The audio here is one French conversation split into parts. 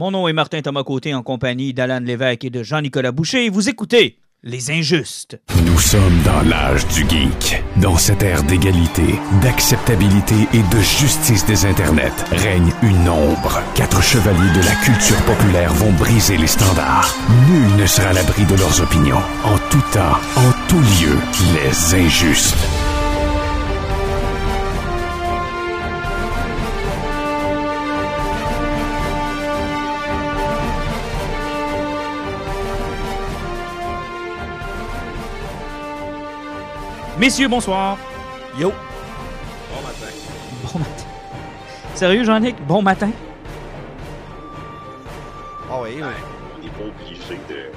Mon nom est Martin Thomas Côté en compagnie d'Alan Lévesque et de Jean-Nicolas Boucher et vous écoutez Les Injustes. Nous sommes dans l'âge du geek. Dans cette ère d'égalité, d'acceptabilité et de justice des internets, règne une ombre. 4 chevaliers de la culture populaire vont briser les standards. Nul ne sera à l'abri de leurs opinions. En tout temps, en tout lieu, les Injustes. Messieurs, bonsoir. Yo. Bon matin. Bon matin. Sérieux, Jean-Nic? Bon matin? Ah oui, oui. Ouais, on n'est pas obligé de...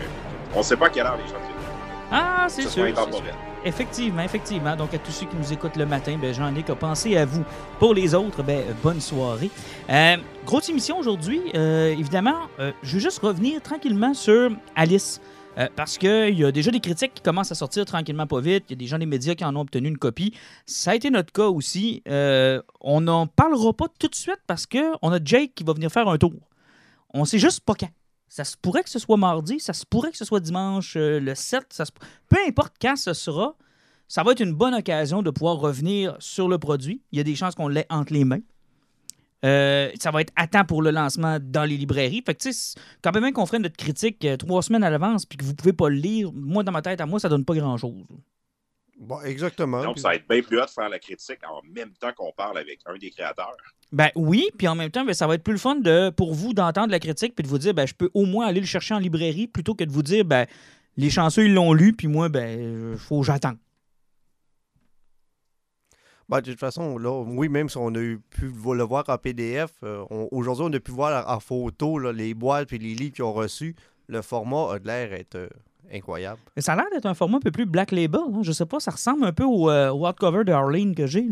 On sait pas à quelle heure les gens viennent. Ah, c'est sûr. Effectivement, effectivement. Donc, à tous ceux qui nous écoutent le matin, ben, Jean-Nic a pensé à vous. Pour les autres, ben, bonne soirée. Grosse émission aujourd'hui. Évidemment, je veux juste revenir tranquillement sur Alice. Parce qu'il y a déjà des critiques qui commencent à sortir tranquillement pas vite. Il y a des gens des médias qui en ont obtenu une copie. Ça a été notre cas aussi. On n'en parlera pas tout de suite parce qu'on a Jake qui va venir faire un tour. On sait juste pas quand. Ça se pourrait que ce soit mardi, ça se pourrait que ce soit dimanche le 7. Peu importe quand ce sera, ça va être une bonne occasion de pouvoir revenir sur le produit. Il y a des chances qu'on l'ait entre les mains. Ça va être à temps pour le lancement dans les librairies. Fait que, tu sais, quand même qu'on ferait notre critique 3 semaines à l'avance puis que vous pouvez pas le lire, moi, dans ma tête, à moi, ça donne pas grand-chose. Bon, exactement. Donc, ça va être bien plus hot de faire la critique en même temps qu'on parle avec un des créateurs. Ben oui, puis en même temps, ben, ça va être plus le fun pour vous d'entendre la critique puis de vous dire, ben, je peux au moins aller le chercher en librairie plutôt que de vous dire, ben, les chanceux, ils l'ont lu, puis moi, ben, faut que j'attende. Ben, de toute façon, là, oui, même si on a pu le voir en PDF, aujourd'hui, on a pu voir en photo là, les boîtes et les livres qu'ils ont reçus. Le format a l'air d'être incroyable. Mais ça a l'air d'être un format un peu plus Black Label. Hein? Je sais pas, ça ressemble un peu au hardcover de Harleen que j'ai.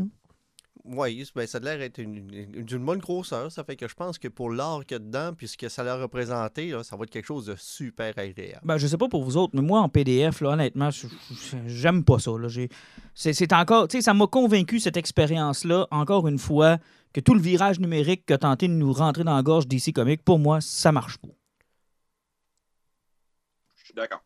Oui, ben, ça a l'air d'être d'une bonne grosseur. Ça fait que je pense que pour l'art qu'il y a dedans, puis ce que ça leur a représenté, là, ça va être quelque chose de super agréable. Ben, je sais pas pour vous autres, mais moi, en PDF, là, honnêtement, j'aime pas ça. Là. C'est encore, tu sais, ça m'a convaincu, cette expérience-là, encore une fois, que tout le virage numérique qu'a tenté de nous rentrer dans la gorge DC Comics, pour moi, ça marche pas. Je suis d'accord.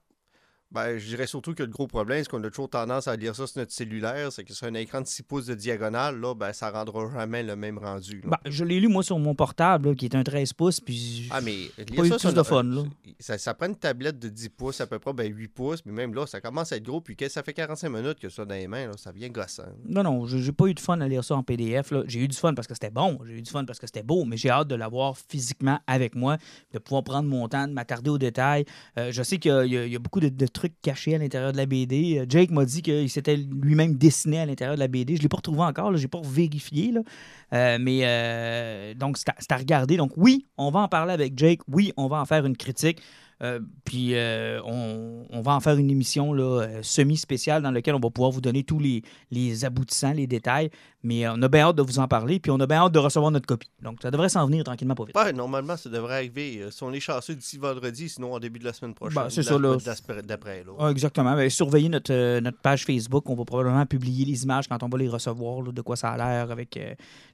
Ben, je dirais surtout que le gros problème, c'est qu'on a toujours tendance à lire ça sur notre cellulaire, c'est que sur un écran de 6 pouces de diagonale, là, ben, ça rendra jamais le même rendu. Ben, je l'ai lu, moi, sur mon portable, là, qui est un 13 pouces, puis ah, mais pas eu ça, plus de fun. Là. Ça prend une tablette de 10 pouces, à peu près, ben 8 pouces, mais même là, ça commence à être gros, puis ça fait 45 minutes que ça dans les mains, là, ça vient gossant. Non, j'ai pas eu de fun à lire ça en PDF. Là. J'ai eu du fun parce que c'était bon, j'ai eu du fun parce que c'était beau, mais j'ai hâte de l'avoir physiquement avec moi, de pouvoir prendre mon temps, de m'attarder aux détails. Je sais qu'il y a beaucoup de trucs caché à l'intérieur de la BD. Jake m'a dit qu'il s'était lui-même dessiné à l'intérieur de la BD. Je ne l'ai pas retrouvé encore, là. Je n'ai pas vérifié. Là. Donc, c'est à regarder. Donc, oui, on va en parler avec Jake. Oui, on va en faire une critique. On va en faire une émission là, semi-spéciale dans laquelle on va pouvoir vous donner tous les aboutissants, les détails. Mais on a bien hâte de vous en parler, puis on a bien hâte de recevoir notre copie. Donc, ça devrait s'en venir tranquillement pas vite. Ouais, normalement, ça devrait arriver. Si on est chanceux d'ici vendredi, sinon en début de la semaine prochaine. Ben, c'est ça, là. D'après, là. Ah, exactement. Ben, surveillez notre page Facebook. On va probablement publier les images quand on va les recevoir, là, de quoi ça a l'air avec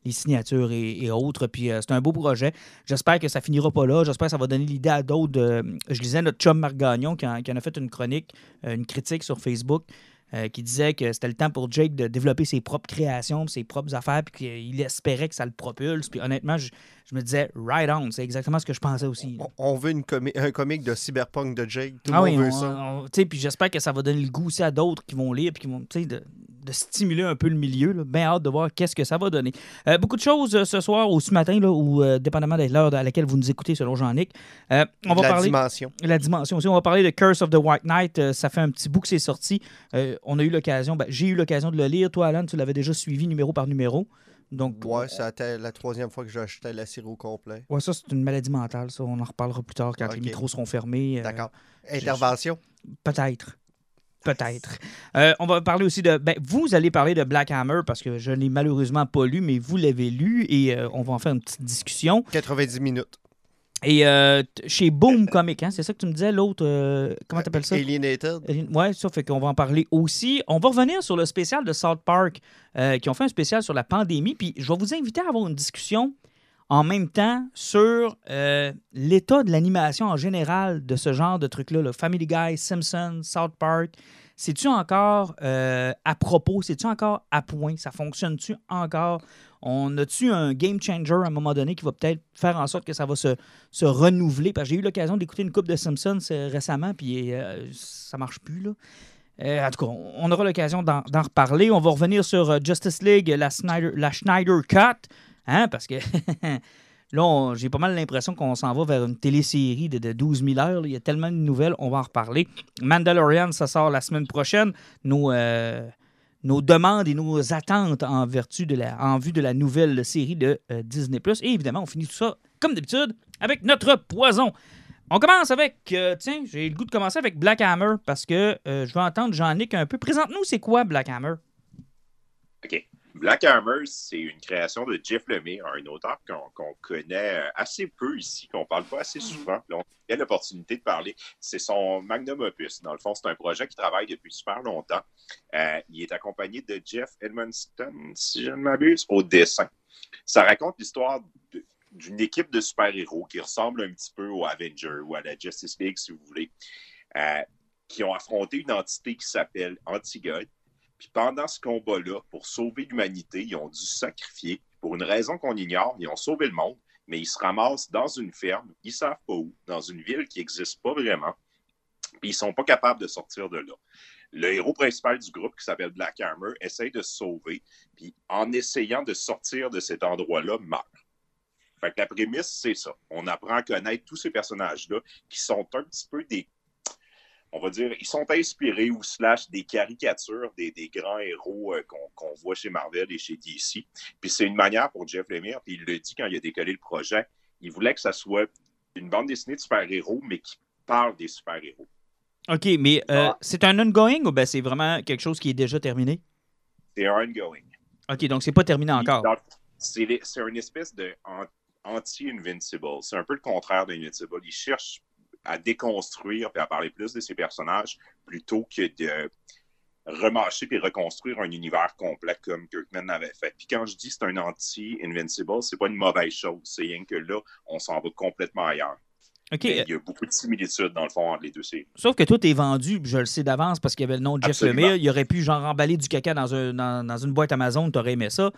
les signatures et autres. Puis c'est un beau projet. J'espère que ça finira pas là. J'espère que ça va donner l'idée à d'autres. Je lisais notre chum Marc Gagnon qui en a fait une critique sur Facebook qui disait que c'était le temps pour Jake de développer ses propres créations, ses propres affaires, puis qu'il espérait que ça le propulse. Puis honnêtement, je me disais, right on, c'est exactement ce que je pensais aussi. On veut un comique de cyberpunk de Jake, tout le monde veut ça. Puis j'espère que ça va donner le goût aussi à d'autres qui vont lire, puis qui vont de stimuler un peu le milieu. Là. Bien hâte de voir qu'est-ce que ça va donner. Beaucoup de choses ce soir ou ce matin, là, ou dépendamment de l'heure à laquelle vous nous écoutez, selon Jean-Nic. La dimension aussi. On va parler de Curse of the White Knight. Ça fait un petit bout que c'est sorti. J'ai eu l'occasion de le lire. Toi, Alan, tu l'avais déjà suivi numéro par numéro. Donc, ouais, c'était la 3e fois que j'ai acheté la série au complet. Ouais, ça, c'est une maladie mentale. Ça. On en reparlera plus tard quand les micros seront fermés. D'accord. Intervention? Peut-être. On va parler aussi de... Ben, vous allez parler de Black Hammer parce que je ne l'ai malheureusement pas lu, mais vous l'avez lu et on va en faire une petite discussion. 90 minutes. Et chez Boom Comics, hein, c'est ça que tu me disais, l'autre... comment t'appelles ça? Alienated. Ouais, ça fait qu'on va en parler aussi. On va revenir sur le spécial de South Park qui ont fait un spécial sur la pandémie. Puis je vais vous inviter à avoir une discussion en même temps sur l'état de l'animation en général de ce genre de truc-là. Là. Family Guy, Simpsons, South Park. C'est-tu encore à propos? C'est-tu encore à point? Ça fonctionne-tu encore? On a-tu un game changer à un moment donné qui va peut-être faire en sorte que ça va se renouveler? Parce que j'ai eu l'occasion d'écouter une coupe de Simpsons récemment, puis ça ne marche plus, là. En tout cas, on aura l'occasion d'en reparler. On va revenir sur Justice League, la Schneider Cut, hein, parce que là, j'ai pas mal l'impression qu'on s'en va vers une télésérie de 12 000 heures. Là. Il y a tellement de nouvelles, on va en reparler. Mandalorian, ça sort la semaine prochaine. Nos demandes et nos attentes en vue de la nouvelle série de Disney+. Et évidemment, on finit tout ça, comme d'habitude, avec notre poison. On commence avec, tiens, j'ai le goût de commencer avec Black Hammer parce que je veux entendre Jean-Nic un peu. Présente-nous, c'est quoi Black Hammer? OK. Black Hammer, c'est une création de Jeff Lemire, un auteur qu'on connaît assez peu ici, qu'on ne parle pas assez souvent. Là, on a l'opportunité de parler. C'est son magnum opus. Dans le fond, c'est un projet qui travaille depuis super longtemps. Il est accompagné de Jeff Edmonston, si je ne m'abuse, au dessin. Ça raconte l'histoire d'une équipe de super-héros qui ressemble un petit peu aux Avengers ou à la Justice League, si vous voulez, qui ont affronté une entité qui s'appelle Antigone. Puis pendant ce combat-là, pour sauver l'humanité, ils ont dû se sacrifier. Pour une raison qu'on ignore, ils ont sauvé le monde, mais ils se ramassent dans une ferme, ils ne savent pas où, dans une ville qui n'existe pas vraiment, puis ils ne sont pas capables de sortir de là. Le héros principal du groupe, qui s'appelle Black Hammer, essaye de se sauver, puis en essayant de sortir de cet endroit-là, meurt. Fait que la prémisse, c'est ça. On apprend à connaître tous ces personnages-là qui sont un petit peu des, on va dire, ils sont inspirés ou slash des caricatures des grands héros qu'on voit chez Marvel et chez DC. Puis c'est une manière pour Jeff Lemire, puis il le dit quand il a décollé le projet, il voulait que ça soit une bande dessinée de super-héros, mais qui parle des super-héros. OK, mais c'est un ongoing ou ben c'est vraiment quelque chose qui est déjà terminé? C'est un ongoing. OK, donc c'est pas terminé encore. C'est une espèce de anti-Invincible. C'est un peu le contraire d'Invincible. Il cherche à déconstruire et à parler plus de ses personnages plutôt que de remâcher et reconstruire un univers complet comme Kirkman l'avait fait. Puis quand je dis c'est un anti-Invincible, c'est pas une mauvaise chose. C'est rien que là, on s'en va complètement ailleurs. Okay. Il y a beaucoup de similitudes, dans le fond, entre les deux séries. Sauf que tout est vendu, je le sais d'avance, parce qu'il y avait le nom de Jeff Lemire. Il aurait pu genre emballer du caca dans une boîte Amazon, t'aurais aimé ça.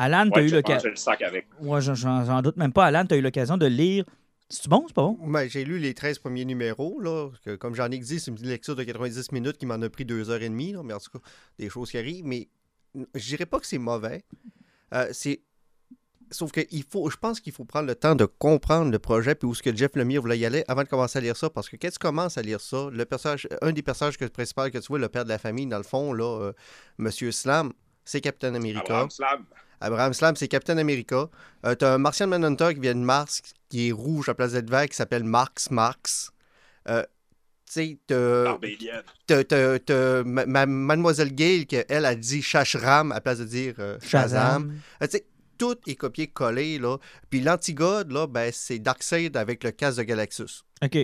Alan, ouais, t'as eu l'occasion. Ouais, j'en doute même pas. Alan, t'as eu l'occasion de lire. C'est-tu bon, c'est pas bon? Ben, j'ai lu les 13 premiers numéros, là. Que, comme j'en ai dit, c'est une lecture de 90 minutes qui m'en a pris 2h30, là, mais en tout cas, des choses qui arrivent. Mais je dirais pas que c'est mauvais. Sauf que je pense qu'il faut prendre le temps de comprendre le projet puis où ce que Jeff Lemire voulait y aller avant de commencer à lire ça. Parce que quand tu commences à lire ça, un des personnages principaux que tu vois, le père de la famille, dans le fond, là, Monsieur Slam, c'est Captain America. Abraham Slam, c'est Captain America. T'as un Martian Manhunter qui vient de Mars, qui est rouge à place d'être vert, qui s'appelle Marx. T'as Mademoiselle Gale, qui elle a dit Shashram à place de dire Shazam. Tout est copié-collé, là. Puis l'antigode, là, ben, c'est Darkseid avec le casque de Galactus. OK.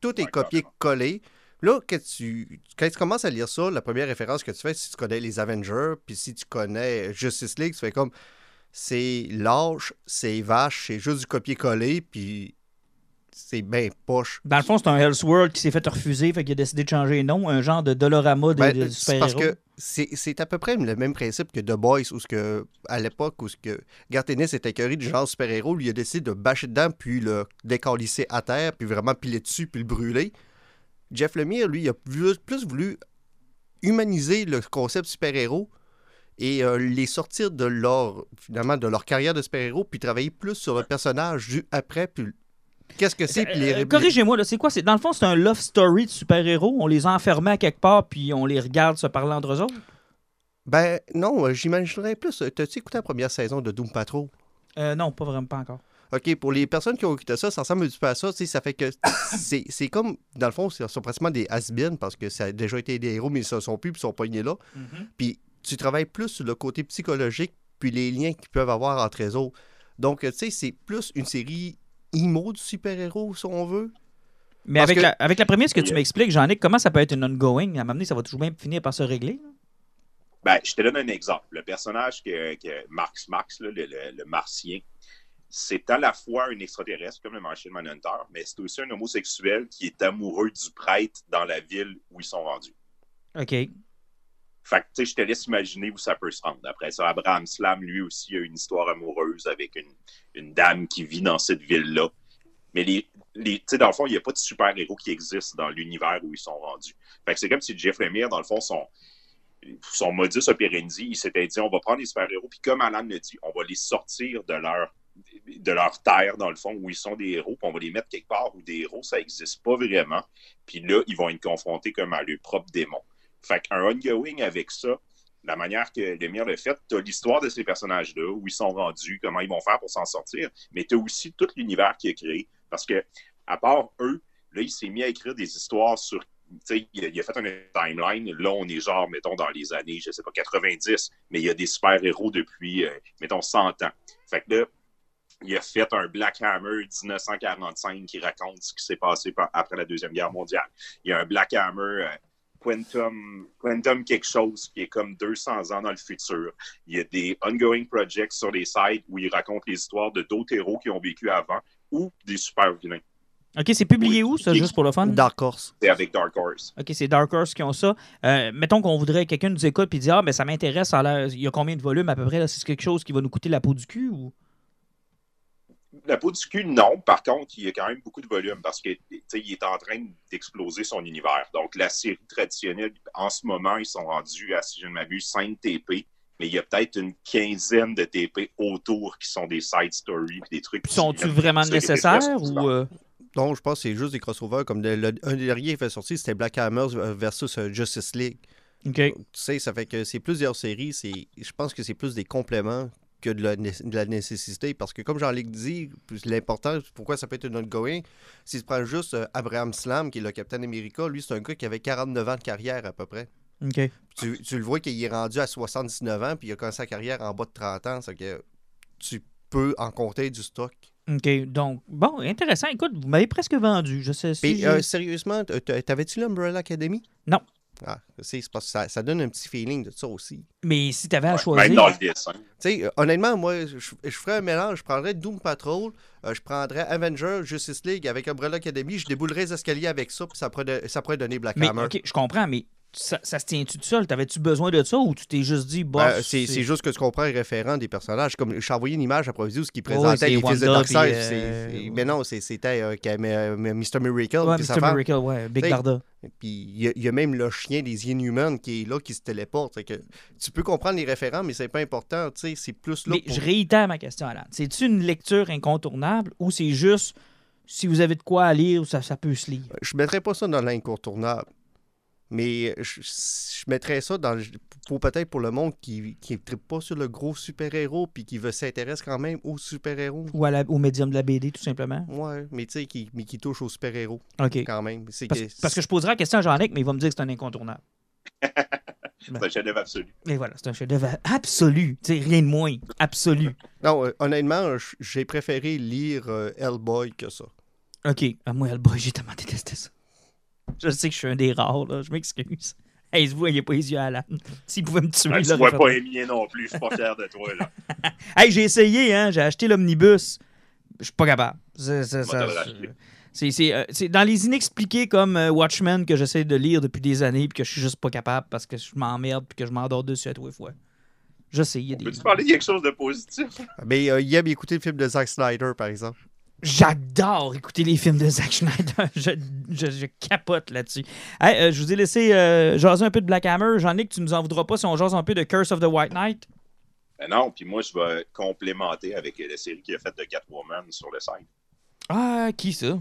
Tout est copié-collé. Là, quand tu commences à lire ça, la première référence que tu fais, si tu connais les Avengers, puis si tu connais Justice League, tu fais comme c'est lâche, c'est vache, c'est juste du copier-coller, puis c'est ben poche. Dans le fond, c'est un Elseworld qui s'est fait refuser, fait qu'il a décidé de changer nom, un genre de Dolorama de super-héros. Parce que c'est à peu près le même principe que The Boys, où à l'époque, où Gartenis était écœuré du genre super-héros, lui il a décidé de bâcher dedans, puis le décalisser à terre, puis vraiment piler dessus, puis le brûler. Jeff Lemire, lui, il a plus voulu humaniser le concept super-héros et les sortir de leur carrière de super-héros puis travailler plus sur le personnage du après. Puis qu'est-ce que c'est? Corrigez-moi, là, c'est quoi? Dans le fond, c'est un love story de super-héros. On les enfermait à quelque part puis on les regarde se parler entre eux autres? Ben non, j'imaginerais plus. T'as-tu écouté la première saison de Doom Patrol? Non, pas vraiment, pas encore. OK, pour les personnes qui ont écouté ça ressemble un petit peu à ça. Ça fait que c'est comme, dans le fond, ce sont pratiquement des has-beens parce que ça a déjà été des héros, mais ils ne sont plus, puis ils sont pognés là. Mm-hmm. Puis tu travailles plus sur le côté psychologique, puis les liens qu'ils peuvent avoir entre eux autres. Donc, tu sais, c'est plus une série emo du super-héros, si on veut. Mais avec la prémisse que tu m'expliques, Jean-Nic, comment ça peut être une ongoing? À un moment donné, ça va toujours bien finir par se régler, là? Ben, je te donne un exemple. Le personnage que Marx, là, le martien, c'est à la fois un extraterrestre, comme le mentionne Manhunter, mais c'est aussi un homosexuel qui est amoureux du prêtre dans la ville où ils sont rendus. OK. Fait que, tu sais, je te laisse imaginer où ça peut se rendre. Après ça, Abraham Slam, lui aussi, a une histoire amoureuse avec une dame qui vit dans cette ville-là. Mais, tu sais, dans le fond, il n'y a pas de super-héros qui existent dans l'univers où ils sont rendus. Fait que c'est comme si Jeff Lemire, dans le fond, son modus operandi, il s'était dit, on va prendre les super-héros, puis comme Alan le dit, on va les sortir de leur terre, dans le fond, où ils sont des héros, puis on va les mettre quelque part où des héros, ça n'existe pas vraiment. Puis là, ils vont être confrontés comme à leur propre démon. Fait qu'un ongoing avec ça, la manière que Lemire l'a fait, t'as l'histoire de ces personnages-là, où ils sont rendus, comment ils vont faire pour s'en sortir, mais t'as aussi tout l'univers qu'il a créé. Parce que, à part eux, là, il s'est mis à écrire des histoires sur... Tu sais, il a fait une timeline. Là, on est genre, mettons, dans les années, je sais pas, 90, mais il y a des super-héros depuis, mettons, 100 ans. Fait que là, il a fait un Black Hammer 1945 qui raconte ce qui s'est passé après la Deuxième Guerre mondiale. Il y a un Black Hammer... Quantum quelque chose qui est comme 200 ans dans le futur. Il y a des ongoing projects sur les sites où ils racontent les histoires de d'autres héros qui ont vécu avant ou des super vilains. OK, c'est publié où, ça, juste pour le fun? Dark Horse. C'est avec Dark Horse. OK, c'est Dark Horse qui ont ça. Mettons qu'on voudrait que quelqu'un nous écoute et dit « Ah, mais ça m'intéresse, il y a combien de volumes à peu près? Là, c'est quelque chose qui va nous coûter la peau du cul ou... » La peau du cul, non. Par contre, il y a quand même beaucoup de volume parce qu'il est en train d'exploser son univers. Donc, la série traditionnelle, en ce moment, ils sont rendus à, si je ne m'abuse, 5 TP, mais il y a peut-être une quinzaine de TP autour qui sont des side stories et des trucs. Sont-ils vraiment nécessaires ou... Non, je pense que c'est juste des crossovers. Comme un des derniers qui fait sortir, c'était Black Hammer versus Justice League. Okay. Tu sais, ça fait que c'est plusieurs séries. Je pense que c'est plus des compléments que de la nécessité, parce que comme Jean-Luc dit, l'important, pourquoi ça peut être un ongoing, si tu prends juste Abraham Slam, qui est le Captain America, lui, c'est un gars qui avait 49 ans de carrière à peu près. Okay. Tu le vois qu'il est rendu à 79 ans, puis il a commencé sa carrière en bas de 30 ans, ça que tu peux en compter du stock. OK, donc, bon, intéressant. Écoute, vous m'avez presque vendu, je sais. Si sérieusement, t'avais-tu l'Umbrella Academy? Non. Ah, c'est parce que ça donne un petit feeling de ça aussi. Mais si t'avais à choisir... Même dans le dessin. Honnêtement, moi, je ferais un mélange. Je prendrais Doom Patrol, je prendrais Avengers, Justice League avec Umbrella Academy, je déboulerais les escaliers avec ça, puis ça pourrait donner Black Hammer. OK, je comprends, mais ça se tient-tu de ça? T'avais-tu besoin de ça ou tu t'es juste dit... c'est juste que tu comprends les référents des personnages. Comme je t'ai envoyé une image à Proviso, ce qui présentait les fils de Darkseid. Mais non, c'était Mr. Miracle. Ouais, Mr. Miracle, ouais, Big Barda. Puis il y a même le chien des Inhumans qui est là, qui se téléporte. Que tu peux comprendre les référents, mais c'est pas important. C'est plus là. Mais je réitère ma question, Alan. C'est-tu une lecture incontournable ou c'est juste si vous avez de quoi à lire, ça peut se lire? Je mettrais pas ça dans l'incontournable. Mais je mettrais ça peut-être pour le monde qui ne trippe pas sur le gros super-héros puis qui s'intéresse quand même aux super-héros. Ou au médium de la BD, tout simplement. Oui, mais tu sais, qui touche aux super-héros. OK. Quand même. Parce que je poserai la question à Jean-Nic, mais il va me dire que c'est un incontournable. C'est un chef-d'œuvre absolu. Et voilà, c'est un chef-d'œuvre absolu. Tu sais, rien de moins. Absolu. Non, honnêtement, j'ai préféré lire Hellboy que ça. OK. Moi, Hellboy, j'ai tellement détesté ça. Je sais que je suis un des rares, là. Je m'excuse. Hey, je voyais pas les yeux à Alan. S'il pouvait me tuer, là. Je vois pas les miens non plus. Je suis pas fier de toi, là. Hey, j'ai essayé, hein. J'ai acheté l'omnibus. Je suis pas capable. C'est dans les inexpliqués comme Watchmen que j'essaie de lire depuis des années puis que je suis juste pas capable parce que je m'emmerde puis que je m'endors dessus à tous les fois. Je sais. Peux-tu parler de quelque chose de positif? Mais il aime écouter le film de Zack Snyder, par exemple. J'adore écouter les films de Zack Snyder. Je capote là-dessus. Hey, je vous ai laissé jaser un peu de Black Hammer. Jean-Nic, tu nous en voudras pas si on jase un peu de Curse of the White Knight? Ben non, puis moi, je vais complémenter avec la série qu'il a faite de Catwoman sur le site. Ah, qui ça?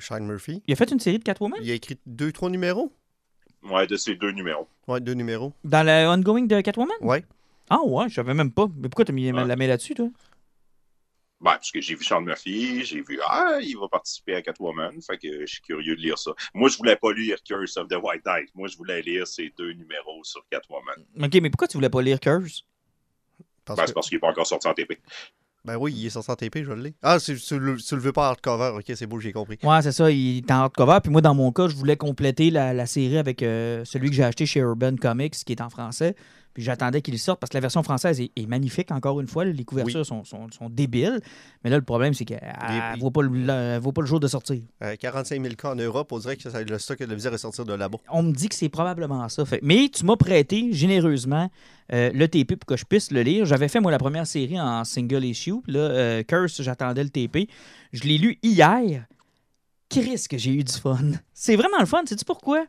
Sean Murphy. Il a fait une série de Catwoman? Il a écrit 2-3 numéros? Ouais, de ces 2 numéros. Ouais, 2 numéros. Dans le ongoing de Catwoman? Ouais. Ah ouais, je savais même pas. Mais pourquoi t'as mis la main là-dessus, toi? Ben, parce que j'ai vu Sean Murphy, j'ai vu il va participer à Catwoman, fait que je suis curieux de lire ça. Moi, je voulais pas lire Curse of the White Knight. Moi, je voulais lire ces 2 numéros sur Catwoman. OK, mais pourquoi tu voulais pas lire Curse? C'est parce qu'il n'est pas encore sorti en TP. Ben oui, il est sorti en TP, je l'ai. Ah, tu le veux pas hardcover, OK, c'est beau, j'ai compris. Ouais, c'est ça, il est en hardcover, puis moi, dans mon cas, je voulais compléter la série avec celui que j'ai acheté chez Urban Comics, qui est en français. Puis j'attendais qu'il sorte parce que la version française est magnifique, encore une fois. Les couvertures sont débiles. Mais là, le problème, c'est qu'elle ne vaut pas le jour de sortir. 45 000 cas en Europe, on dirait que ça, le stock de visière est sorti de là-bas. On me dit que c'est probablement ça. Fait. Mais tu m'as prêté généreusement le TP pour que je puisse le lire. J'avais fait, moi, la première série en single issue. Là, Curse, j'attendais le TP. Je l'ai lu hier. Chris, que j'ai eu du fun. C'est vraiment le fun. Sais-tu pourquoi?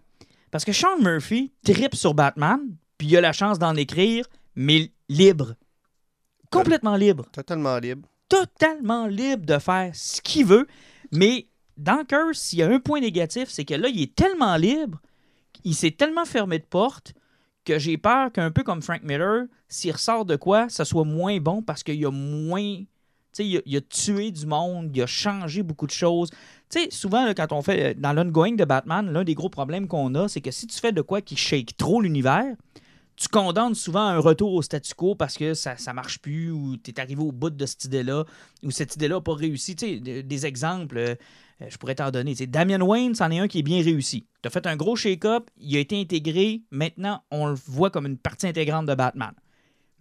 Parce que Sean Murphy trippe sur Batman, puis il a la chance d'en écrire, mais libre. Complètement libre. Totalement libre. Totalement libre de faire ce qu'il veut. Mais dans Curse, s'il y a un point négatif, c'est que là, il est tellement libre, il s'est tellement fermé de porte que j'ai peur qu'un peu comme Frank Miller, s'il ressort de quoi, ça soit moins bon parce qu'il y a moins... Tu sais, il a tué du monde, il a changé beaucoup de choses. Tu sais, souvent, là, quand on fait dans l'ongoing de Batman, l'un des gros problèmes qu'on a, c'est que si tu fais de quoi qui shake trop l'univers, tu condamnes souvent un retour au statu quo parce que ça ne marche plus ou tu es arrivé au bout de cette idée-là ou cette idée-là n'a pas réussi. Tu sais, des exemples, je pourrais t'en donner. Tu sais, Damian Wayne, c'en est un qui est bien réussi. Tu as fait un gros shake-up, il a été intégré. Maintenant, on le voit comme une partie intégrante de Batman.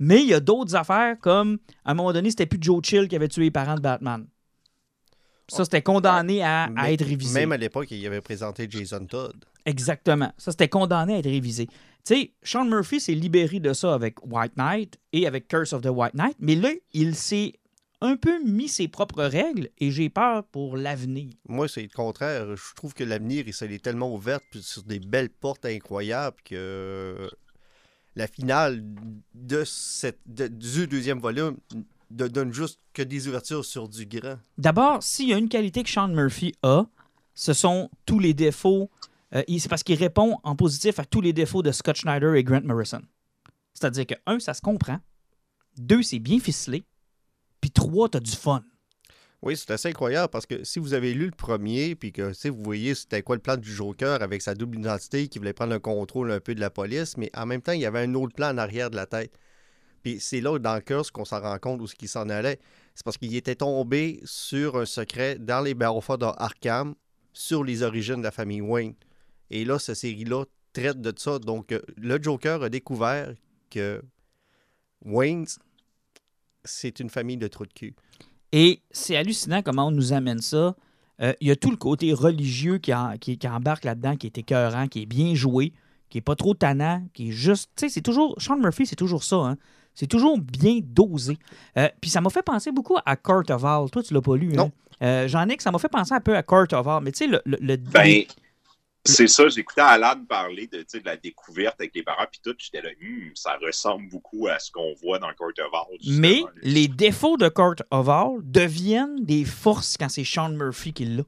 Mais il y a d'autres affaires comme, à un moment donné, c'était plus Joe Chill qui avait tué les parents de Batman. Ça, c'était condamné à être révisé. Même à l'époque, il avait présenté Jason Todd. Exactement. Ça, c'était condamné à être révisé. Tu sais, Sean Murphy s'est libéré de ça avec White Knight et avec Curse of the White Knight, mais là, il s'est un peu mis ses propres règles et j'ai peur pour l'avenir. Moi, c'est le contraire. Je trouve que l'avenir, il est tellement ouvert sur des belles portes incroyables que... La finale du deuxième volume ne donne juste que des ouvertures sur du grand. D'abord, s'il y a une qualité que Sean Murphy a, ce sont tous les défauts. C'est parce qu'il répond en positif à tous les défauts de Scott Schneider et Grant Morrison. C'est-à-dire que, 1, ça se comprend. 2, c'est bien ficelé. Puis 3, t'as du fun. Oui, c'est assez incroyable parce que si vous avez lu le premier puis que vous voyez c'était quoi le plan du Joker avec sa double identité qui voulait prendre le contrôle un peu de la police, mais en même temps, il y avait un autre plan en arrière de la tête. Puis c'est là, dans Curse, qu'on s'en rend compte où il s'en allait. C'est parce qu'il était tombé sur un secret dans les Barofots d'Arkham sur les origines de la famille Wayne. Et là, cette série-là traite de ça. Donc, le Joker a découvert que Wayne, c'est une famille de trous de cul. Et c'est hallucinant comment on nous amène ça. Il y a tout le côté religieux qui embarque là-dedans, qui est écœurant, qui est bien joué, qui n'est pas trop tannant, qui est juste... Tu sais, c'est toujours... Sean Murphy, c'est toujours ça, hein? C'est toujours bien dosé. Puis ça m'a fait penser beaucoup à Court Oval. Toi, tu l'as pas lu, non. Hein? Jean-Nic, ça m'a fait penser un peu à Court Oval. Mais tu sais, le... Ben, c'est ça. J'écoutais Alan parler de la découverte avec les parents, puis tout. J'étais là, ça ressemble beaucoup à ce qu'on voit dans Court Oval. Mais les défauts de Court Oval deviennent des forces quand c'est Sean Murphy qui l'a.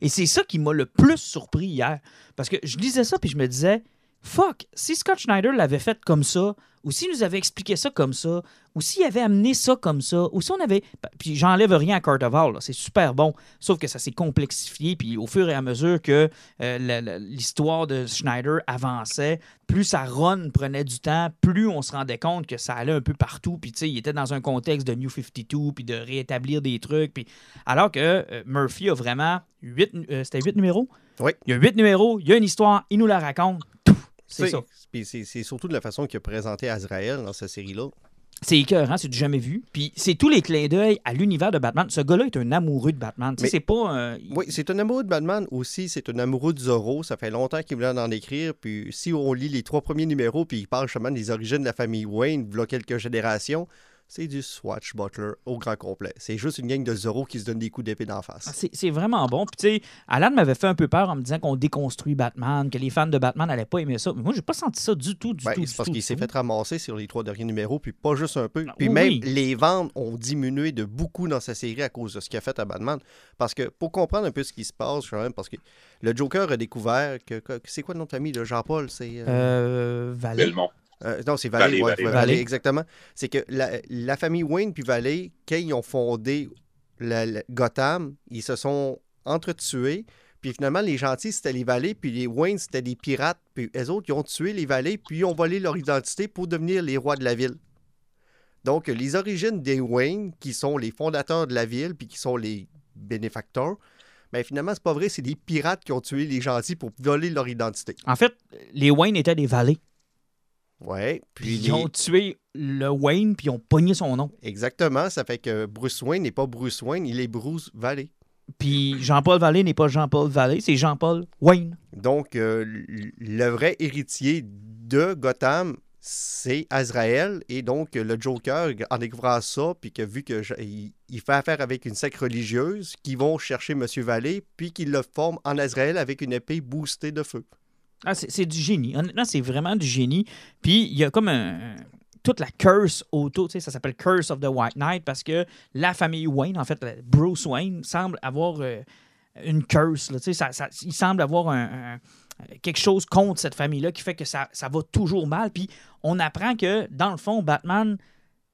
Et c'est ça qui m'a le plus surpris hier. Parce que je lisais ça, puis je me disais, fuck, si Scott Schneider l'avait fait comme ça, ou s'il nous avait expliqué ça comme ça, ou s'il avait amené ça comme ça, ou si on avait... Puis j'enlève rien à Court Oval, c'est super bon, sauf que ça s'est complexifié, puis au fur et à mesure que l'histoire de Schneider avançait, plus sa run prenait du temps, plus on se rendait compte que ça allait un peu partout, puis tu sais, il était dans un contexte de New 52, puis de réétablir des trucs, puis... Alors que Murphy a vraiment 8 numéros? Oui. Il y a 8 numéros, il y a une histoire, il nous la raconte. C'est ça. Puis c'est surtout de la façon qu'il a présenté Azrael dans cette série-là. C'est écœurant, c'est du jamais vu. Puis c'est tous les clins d'œil à l'univers de Batman. Ce gars-là est un amoureux de Batman. Mais, c'est pas Oui, c'est un amoureux de Batman aussi. C'est un amoureux de Zorro. Ça fait longtemps qu'il voulait en écrire. Puis si on lit les 3 premiers numéros, puis il parle justement des origines de la famille Wayne, il y a quelques générations, c'est du Swatch Butler au grand complet. C'est juste une gang de Zorro qui se donne des coups d'épée d'en face. Ah, c'est vraiment bon. Puis tu sais, Alan m'avait fait un peu peur en me disant qu'on déconstruit Batman, que les fans de Batman n'allaient pas aimer ça. Mais moi, j'ai pas senti ça du tout, du tout. C'est parce qu'il s'est fait ramasser sur les 3 derniers numéros, puis pas juste un peu. Puis même, les ventes ont diminué de beaucoup dans sa série à cause de ce qu'il a fait à Batman. Parce que, pour comprendre un peu ce qui se passe, quand même, parce que le Joker a découvert que c'est quoi notre ami, le Jean-Paul? C'est... Valley. Belmont. Non, c'est Valley, Valley, exactement. C'est que la famille Wayne puis Valley, quand ils ont fondé Gotham, ils se sont entretués. Puis finalement, les gentils, c'était les Valley, puis les Wayne, c'était des pirates. Puis eux autres, ils ont tué les Valley, puis ils ont volé leur identité pour devenir les rois de la ville. Donc, les origines des Wayne, qui sont les fondateurs de la ville, puis qui sont les bénéfacteurs, bien, finalement, c'est pas vrai, c'est des pirates qui ont tué les gentils pour voler leur identité. En fait, les Wayne étaient des Valley. Ouais, puis ils ont tué le Wayne, puis ils ont pogné son nom. Exactement, ça fait que Bruce Wayne n'est pas Bruce Wayne, il est Bruce Valley. Puis Jean-Paul Valley n'est pas Jean-Paul Valley, c'est Jean-Paul Wayne. Donc, le vrai héritier de Gotham, c'est Azrael. Et donc, le Joker, en découvrant ça, puis que vu qu'il fait affaire avec une secte religieuse, qui vont chercher M. Valley, puis qu'ils le forment en Azrael avec une épée boostée de feu. Ah, c'est du génie. Honnêtement, c'est vraiment du génie. Puis, il y a comme toute la curse autour. Tu sais, ça s'appelle Curse of the White Knight parce que la famille Wayne, en fait, Bruce Wayne, semble avoir une curse. Là. Tu sais, il semble avoir quelque chose contre cette famille-là qui fait que ça va toujours mal. Puis, on apprend que, dans le fond, Batman,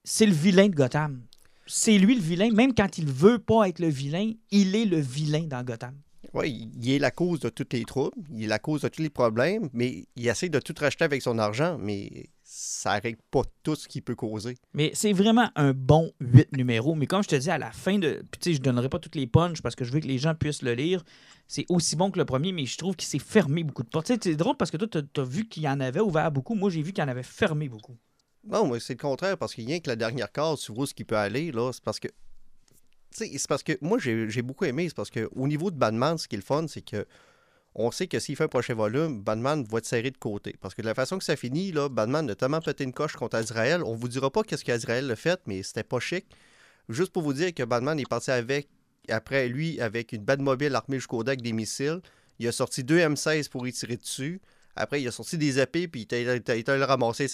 c'est le vilain de Gotham. C'est lui le vilain. Même quand il veut pas être le vilain, il est le vilain dans Gotham. Oui, il est la cause de tous les troubles, il est la cause de tous les problèmes, mais il essaie de tout racheter avec son argent, mais ça ne règle pas tout ce qu'il peut causer. Mais c'est vraiment un bon 8 numéros. Mais comme je te dis, à la fin de... Puis tu sais, je ne donnerai pas toutes les punches parce que je veux que les gens puissent le lire. C'est aussi bon que le premier, mais je trouve qu'il s'est fermé beaucoup de portes. Tu sais, c'est drôle parce que toi, tu as vu qu'il y en avait ouvert beaucoup. Moi, j'ai vu qu'il y en avait fermé beaucoup. Non, mais c'est le contraire parce qu'il y a que la dernière case, tu vois ce qui peut aller, là, c'est parce que... T'sais, c'est parce que moi, j'ai beaucoup aimé. C'est parce qu'au niveau de Batman, ce qui est le fun, c'est que on sait que s'il fait un prochain volume, Batman va être serré de côté. Parce que de la façon que ça finit, là, Batman a tellement pété une coche contre Azrael. On ne vous dira pas qu'est-ce qu'Azrael a fait, mais c'était pas chic. Juste pour vous dire que Batman est parti après lui avec une Batmobile armée jusqu'au deck des missiles. Il a sorti deux M16 pour y tirer dessus. Après, il a sorti des épées, puis il t'a le ramassé.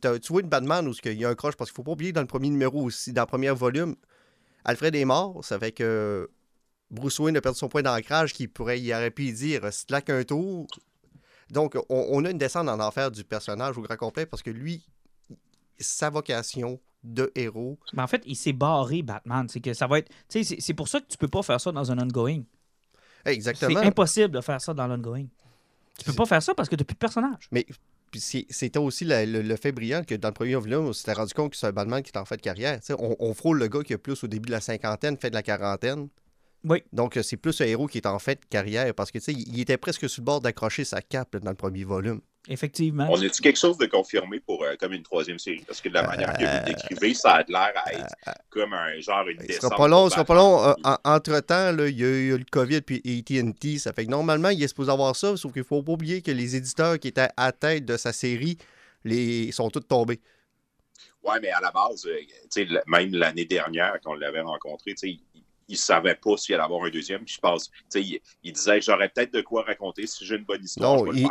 T'as tué une Batman où il y a un croche. Parce qu'il ne faut pas oublier dans le premier numéro aussi, dans le premier volume, Alfred est mort, ça fait que Bruce Wayne a perdu son point d'ancrage qui pourrait y aurait pu dire « slack un tour ». Donc, on a une descente en enfer du personnage au grand complet parce que lui, sa vocation de héros... Mais en fait, il s'est barré, Batman. C'est que ça va être... C'est pour ça que tu peux pas faire ça dans un ongoing. Exactement. C'est impossible de faire ça dans l'ongoing. Tu peux pas faire ça parce que t'as plus de personnage. Mais... Puis c'était aussi le fait brillant que dans le premier volume, on s'était rendu compte que c'est un Batman qui est en fait de carrière. On frôle le gars qui a plus au début de la cinquantaine, fait de la quarantaine. Oui. Donc, c'est plus un héros qui est en fait de carrière parce que il était presque sur le bord d'accrocher sa cape là, dans le premier volume. Effectivement. On a-tu quelque chose de confirmé pour comme une troisième série? Parce que de la manière que vous décrivez, ça a l'air à être comme un genre une descente. Ce sera pas long. Entre-temps, il y a eu le COVID et AT&T. Ça fait que normalement, il est supposé avoir ça, sauf qu'il faut pas oublier que les éditeurs qui étaient à tête de sa série sont tous tombés. Oui, mais à la base, même l'année dernière, quand on l'avait rencontré, il ne savait pas s'il allait avoir un deuxième. Puis je pense, il disait, j'aurais peut-être de quoi raconter si j'ai une bonne histoire. Non, au début,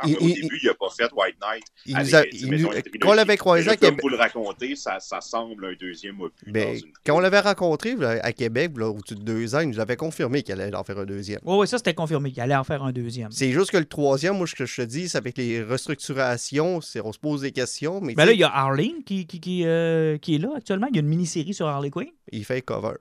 il n'a pas fait White Knight. Quand on l'avait croisé à Québec... Comme vous le racontez, ça semble un deuxième opus. Quand on l'avait rencontré là, à Québec, là, au-dessus de 2 ans, il nous avait confirmé qu'il allait en faire un deuxième. Oui, ça, c'était confirmé qu'il allait en faire un deuxième. C'est juste que le troisième, moi, ce que je te dis, c'est avec les restructurations, on se pose des questions. Mais là, il y a Harleen qui est là actuellement. Il y a une mini-série sur Harley Quinn. Il fait cover.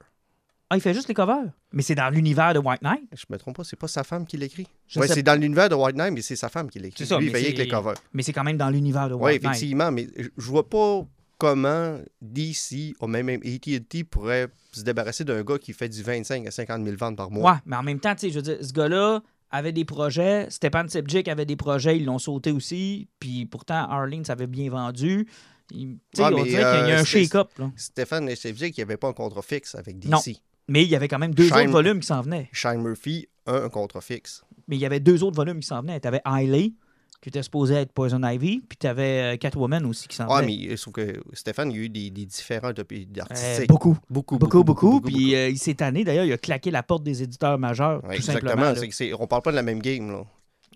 Ah, il fait juste les covers. Mais c'est dans l'univers de White Knight. Je me trompe pas, c'est pas sa femme qui l'écrit. Oui, c'est dans l'univers de White Knight, mais c'est sa femme qui l'écrit. C'est ça, lui, il veillait avec les covers. Mais c'est quand même dans l'univers de White Knight. Oui, effectivement, mais je vois pas comment DC ou même AT&T pourrait se débarrasser d'un gars qui fait du 25 à 50 000 ventes par mois. Oui, mais en même temps, je veux dire, ce gars-là avait des projets. Stéphane Sefjic avait des projets, ils l'ont sauté aussi. Puis pourtant, Harleen s'avait bien vendu. On dirait qu'il y a un shake-up. Stéphane Sefjic, il n'y avait pas un contrat fixe avec DC. Non. Mais il y avait quand même deux autres volumes qui s'en venaient. Sean Murphy a un contrat fixe. Mais il y avait deux autres volumes qui s'en venaient. Tu avais Hailey, qui était supposé être Poison Ivy, puis tu avais Catwoman aussi qui s'en venait. Ah, mais sauf que Stéphane, il y a eu des différents d'artistes. Beaucoup. Puis il s'est tanné. D'ailleurs, il a claqué la porte des éditeurs majeurs, tout simplement. Exactement. On parle pas de la même game, là.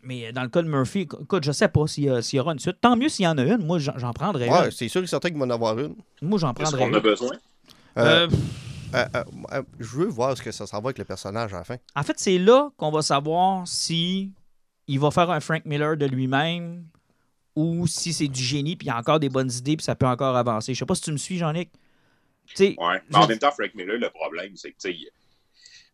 Mais dans le cas de Murphy, écoute, je sais pas s'il y aura une suite. Tant mieux s'il y en a une. Moi, j'en prendrais une. C'est sûr et certain qu'il va en avoir une. Moi, j'en prendrais une. Est-ce qu'on a besoin? Je veux voir ce que ça s'en va avec le personnage à la fin. En fait, c'est là qu'on va savoir si il va faire un Frank Miller de lui-même ou si c'est du génie puis il y a encore des bonnes idées puis ça peut encore avancer. Je sais pas si tu me suis, Jean-Nic. Ouais. Mais en même temps, Frank Miller, le problème, c'est que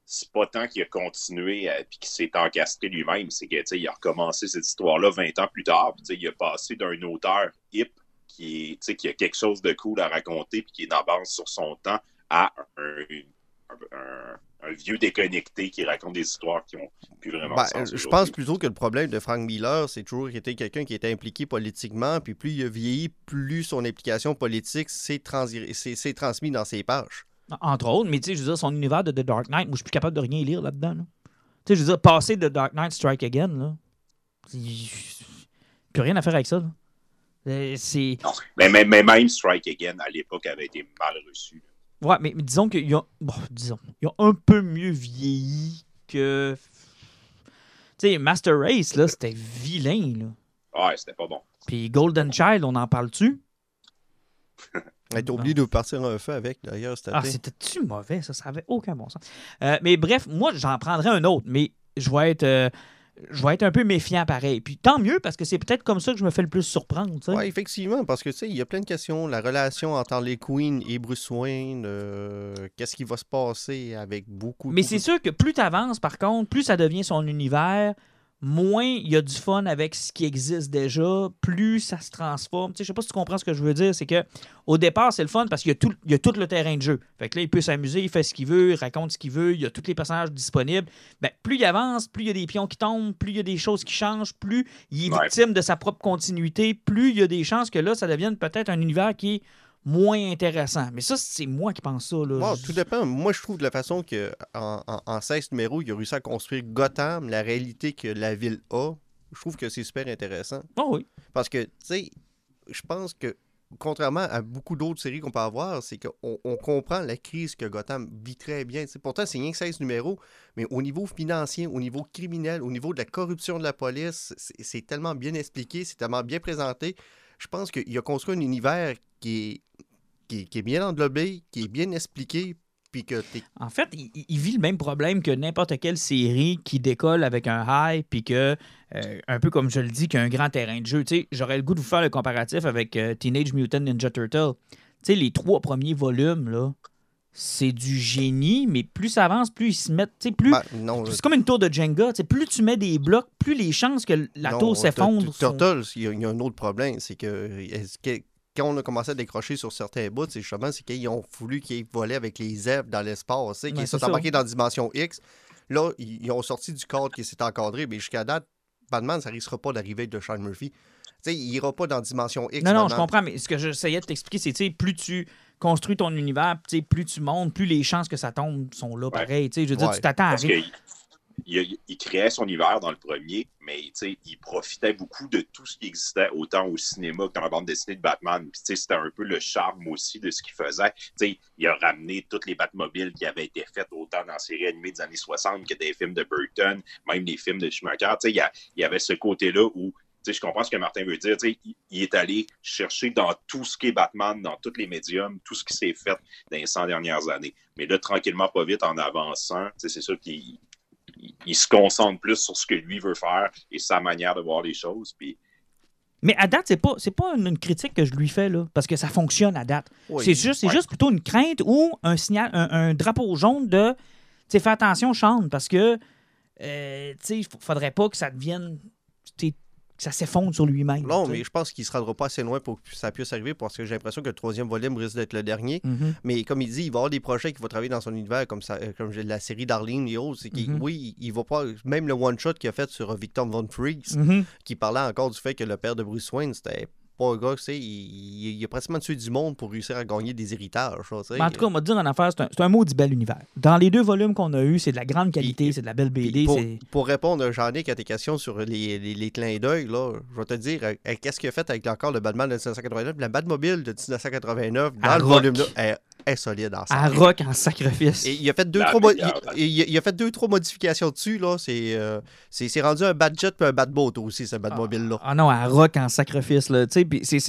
c'est pas tant qu'il a continué puis qu'il s'est encastré lui-même, c'est qu'il a recommencé cette histoire-là 20 ans plus tard puis il a passé d'un auteur hip qui a quelque chose de cool à raconter puis qui est d'avance sur son temps à un un vieux déconnecté qui raconte des histoires qui n'ont plus vraiment de sens. Je pense plutôt que le problème de Frank Miller, c'est toujours qu'il était quelqu'un qui était impliqué politiquement, puis plus il a vieilli, plus son implication politique s'est transmise dans ses pages. Entre autres, mais tu sais, je veux dire, son univers de The Dark Knight, moi je suis plus capable de rien lire là-dedans. Là. Tu sais, je veux dire, passer de Dark Knight Strike Again, là, plus rien à faire avec ça. Là. Non, mais même Strike Again à l'époque avait été mal reçu. Ouais, mais disons qu'ils ont, un peu mieux vieilli que. Tu sais, Master Race, là, c'était vilain, là. Ouais, c'était pas bon. Puis Golden Child, on en parle-tu? T'as oublié de partir un feu avec, d'ailleurs, c'était. Ah, c'était-tu mauvais, ça? Ça avait aucun bon sens. Mais bref, moi, j'en prendrais un autre, mais je vais être. Je vais être un peu méfiant pareil. Puis tant mieux, parce que c'est peut-être comme ça que je me fais le plus surprendre. Oui, effectivement, parce que tu sais, il y a plein de questions. La relation entre Harley Quinn et Bruce Wayne, qu'est-ce qui va se passer avec beaucoup de... Mais c'est sûr que plus tu avances, par contre, plus ça devient son univers, moins il y a du fun avec ce qui existe déjà, plus ça se transforme. Tu sais, je sais pas si tu comprends ce que je veux dire, c'est que au départ, c'est le fun parce qu'il y a tout le terrain de jeu. Fait que là, il peut s'amuser, il fait ce qu'il veut, il raconte ce qu'il veut, il y a tous les personnages disponibles. Ben, plus il avance, plus il y a des pions qui tombent, plus il y a des choses qui changent, plus il est victime de sa propre continuité, plus il y a des chances que là, ça devienne peut-être un univers qui est moins intéressant. Mais ça, c'est moi qui pense ça. Là. Wow, tout dépend. Moi, je trouve de la façon qu'en 16 numéros, il a réussi à construire Gotham, la réalité que la ville a. Je trouve que c'est super intéressant. Oh oui. Parce que, tu sais, je pense que, contrairement à beaucoup d'autres séries qu'on peut avoir, c'est qu'on comprend la crise que Gotham vit très bien. T'sais, pourtant, c'est rien que 16 numéros, mais au niveau financier, au niveau criminel, au niveau de la corruption de la police, c'est tellement bien expliqué, c'est tellement bien présenté. Je pense qu'il a construit un univers qui est bien englobé, qui est bien expliqué. Puis que en fait, il vit le même problème que n'importe quelle série qui décolle avec un high, puis que, un peu comme je le dis, qu'il y a un grand terrain de jeu. Tu sais, j'aurais le goût de vous faire le comparatif avec Teenage Mutant Ninja Turtle. Tu sais, les 3 premiers volumes, là, c'est du génie, mais plus ça avance, plus ils se mettent... c'est comme une tour de Jenga. Plus tu mets des blocs, plus les chances que la tour s'effondre... Turtles, il y a un autre problème, c'est que quand on a commencé à décrocher sur certains bouts, c'est justement qu'ils ont voulu qu'ils volaient avec les ailes dans l'espace, qu'ils sont embarqués dans Dimension X. Là, ils ont sorti du cadre qui s'est encadré, mais jusqu'à date, Batman, ça risquera pas d'arriver de Sean Murphy. T'sais, il n'ira pas dans Dimension X. Non, je comprends, mais ce que j'essayais de t'expliquer, c'est plus tu construis ton univers, plus tu montes, plus les chances que ça tombe sont là, pareil. Je veux dire, tu t'attends à rien. Il créait son univers dans le premier, mais il profitait beaucoup de tout ce qui existait, autant au cinéma que dans la bande dessinée de Batman. Puis c'était un peu le charme aussi de ce qu'il faisait. T'sais, il a ramené toutes les Batmobiles qui avaient été faites autant dans les séries animées des années 60 que des films de Burton, même les films de Schumacher. Il y avait ce côté-là où je comprends ce que Martin veut dire. Il est allé chercher dans tout ce qui est Batman, dans tous les médiums, tout ce qui s'est fait dans les 100 dernières années. Mais là, tranquillement, pas vite, en avançant, c'est sûr qu'il se concentre plus sur ce que lui veut faire et sa manière de voir les choses. Puis... Mais à date, c'est pas une critique que je lui fais, là, parce que ça fonctionne à date. Oui, c'est juste plutôt une crainte ou un signal, un drapeau jaune de fais attention, Sean, parce que il faudrait pas que ça devienne... ça s'effondre sur lui-même. Non, mais je pense qu'il ne se rendra pas assez loin pour que ça puisse arriver, parce que j'ai l'impression que le 3e volume risque d'être le dernier. Mm-hmm. Mais comme il dit, il va avoir des projets qu'il va travailler dans son univers, comme la série Darlene et autres. Mm-hmm. Oui, il va pas... Même le one-shot qu'il a fait sur Victor Von Fries, mm-hmm, qui parlait encore du fait que le père de Bruce Wayne, c'était pas un gars, il a pratiquement tué du monde pour réussir à gagner des héritages. Mais en tout cas, on m'a dit dans l'affaire, c'est un maudit bel univers. Dans les 2 volumes qu'on a eus, c'est de la grande qualité, c'est de la belle BD. Pour répondre, Jean-Nic, à tes questions sur les clins d'œil, je vais te dire, qu'est-ce qu'il a fait avec encore le Batman de 1989, la Batmobile de 1989 dans le volume-là, est solide en sacrifice. À rock en sacrifice. Et il a fait 2-3 modifications dessus. Là. C'est rendu un Batjet puis un Batboat aussi, ce Batmobile-là. Ah non, à rock en sacrifice. Là.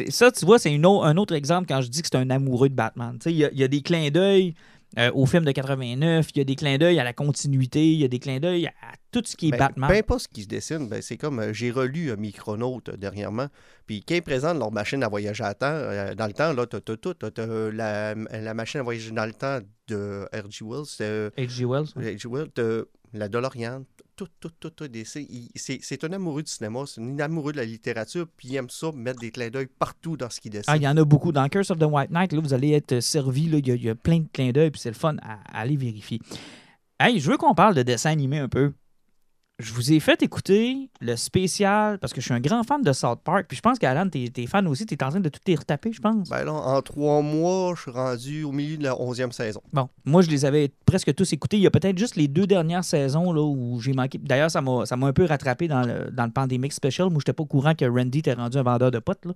Ça, tu vois, c'est un autre exemple quand je dis que c'est un amoureux de Batman. Il y a des clins d'œil au film de 89, il y a des clins d'œil à la continuité, il y a des clins d'œil à tout ce qui est Batman. Peu importe ce qui se dessine, c'est comme j'ai relu Micronautes dernièrement, puis quand ils présentent leur machine à voyager dans le temps, là, t'as la machine à voyager dans le temps de H.G. Wells, la DeLorean, tout DC. C'est un amoureux du cinéma, c'est un amoureux de la littérature, puis il aime ça, mettre des clins d'œil partout dans ce qu'il dessine. Ah, il y en a beaucoup. Dans Curse of the White Knight, là, vous allez être servi, là, il y a plein de clins d'œil, puis c'est le fun à aller vérifier. Hey, je veux qu'on parle de dessin animé un peu. Je vous ai fait écouter le spécial, parce que je suis un grand fan de South Park, puis je pense qu'Alan, t'es fan aussi, t'es en train de tout les retaper, je pense. Ben là, en 3 mois, je suis rendu au milieu de la 11e saison. Bon, moi, je les avais presque tous écoutés. Il y a peut-être juste les 2 dernières saisons là, où j'ai manqué. D'ailleurs, ça m'a un peu rattrapé dans le Pandemic Special, où j'étais pas au courant que Randy était rendu un vendeur de potes. Là.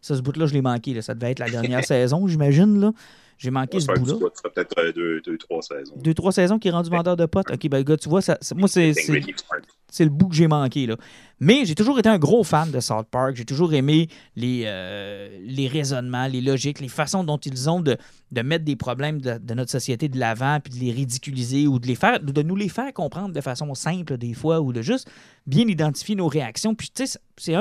Ça, ce bout-là, je l'ai manqué. Là. Ça devait être la dernière saison, j'imagine, là. J'ai manqué ce bout-là. Ça fait peut-être 2-3 saisons. 2-3 saisons qui est rendu vendeur de potes. OK, ben le gars, tu vois, moi, c'est le bout que j'ai manqué, là. Mais j'ai toujours été un gros fan de South Park. J'ai toujours aimé les raisonnements, les logiques, les façons dont ils ont de mettre des problèmes de notre société de l'avant puis de les ridiculiser ou de nous les faire comprendre de façon simple des fois ou de juste bien identifier nos réactions. Puis, tu sais, c'est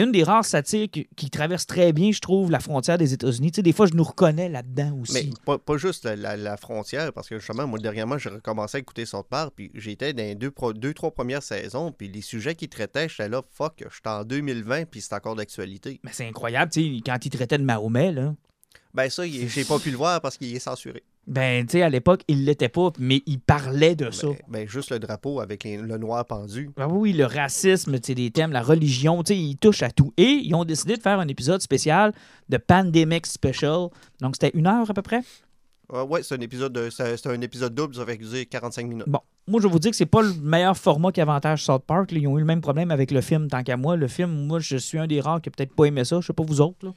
une des rares satires qui traverse très bien, je trouve, la frontière des États-Unis. Tu sais, des fois, je nous reconnais là-dedans aussi. Mais pas juste la frontière, parce que justement, moi, dernièrement, j'ai recommencé à écouter South Park, puis j'étais dans les 2-3 premières saisons, puis les sujets qu'ils traitaient, j'étais là, fuck, j'étais en 2020, puis c'est encore d'actualité. Mais c'est incroyable, tu sais, quand ils traitaient de Mahomet, là. Ben ça, j'ai pas pu le voir parce qu'il est censuré. Ben, tu sais, à l'époque, il l'était pas, mais il parlait de ça. Ben, juste le drapeau avec le noir pendu. Ah oui, le racisme, tu sais, des thèmes, la religion, tu sais, ils touchent à tout. Et ils ont décidé de faire un épisode spécial de Pandemic Special. Donc, c'était 1 heure à peu près. Oui, c'est un épisode double, ça va durer 45 minutes. Bon, moi, je vais vous dire que c'est pas le meilleur format qu'avantage South Park. Là. Ils ont eu le même problème avec le film, tant qu'à moi. Le film, moi, je suis un des rares qui a peut-être pas aimé ça. Je sais pas vous autres, là.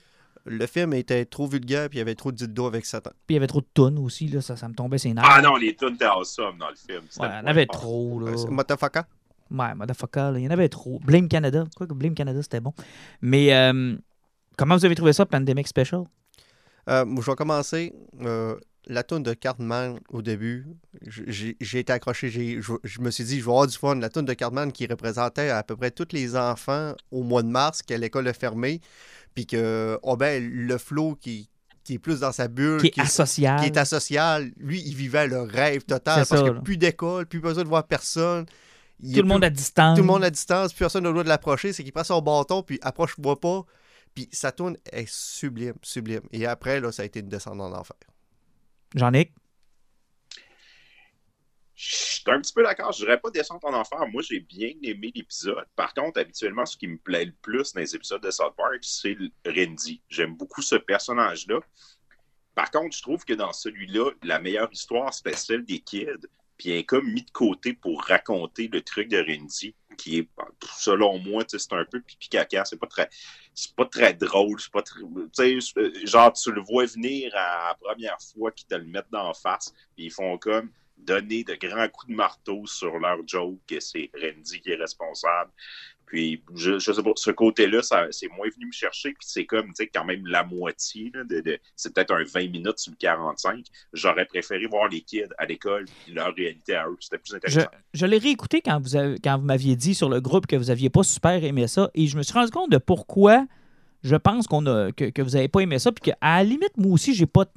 Le film était trop vulgaire, puis il y avait trop de dildos avec Satan. Puis il y avait trop de tounes aussi, là, ça me tombait, c'est énorme. Ah non, les tounes étaient awesome dans le film. Ouais, il y en avait trop, là. Motherfucker. Ouais, Motherfucker, il y en avait trop. Blame Canada. Quoi que Blame Canada, c'était bon. Mais comment vous avez trouvé ça, Pandemic Special? Je vais commencer. La toune de Cartman au début, j'ai été accroché. Je me suis dit, je vais avoir du fun. La toune de Cartman qui représentait à peu près tous les enfants au mois de mars, que l'école a fermé. Puis que, oh ben, le flow qui est plus dans sa bulle, qui est asocial, lui, il vivait le rêve total. C'est parce qu'il n'y a plus d'école, plus besoin de voir personne. Tout le monde à distance, plus personne n'a le droit de l'approcher. C'est qu'il prend son bâton, puis approche-moi pas. Puis sa tourne est sublime, sublime. Et après, là, ça a été une descente en enfer. Jean-Nic? Je suis un petit peu d'accord. Je ne dirais pas descendre en enfer. Moi, j'ai bien aimé l'épisode. Par contre, habituellement, ce qui me plaît le plus dans les épisodes de South Park, c'est Randy. J'aime beaucoup ce personnage-là. Par contre, je trouve que dans celui-là, la meilleure histoire, c'était celle des kids. Puis elle est comme mise de côté pour raconter le truc de Randy, qui est, selon moi, c'est un peu pipi-caca. C'est pas très drôle. C'est pas très, genre, tu le vois venir à la première fois qu'ils te le mettent d'en face. Puis ils font comme donner de grands coups de marteau sur leur joke que c'est Randy qui est responsable. Puis, je sais pas, ce côté-là, c'est moins venu me chercher. Puis c'est comme, tu sais, quand même la moitié. Là, c'est peut-être un 20 minutes sur le 45. J'aurais préféré voir les kids à l'école et leur réalité à eux. C'était plus intéressant. Je l'ai réécouté quand vous m'aviez dit sur le groupe que vous n'aviez pas super aimé ça. Et je me suis rendu compte de pourquoi je pense que vous n'avez pas aimé ça. Puis qu'à la limite, moi aussi, j'ai pas de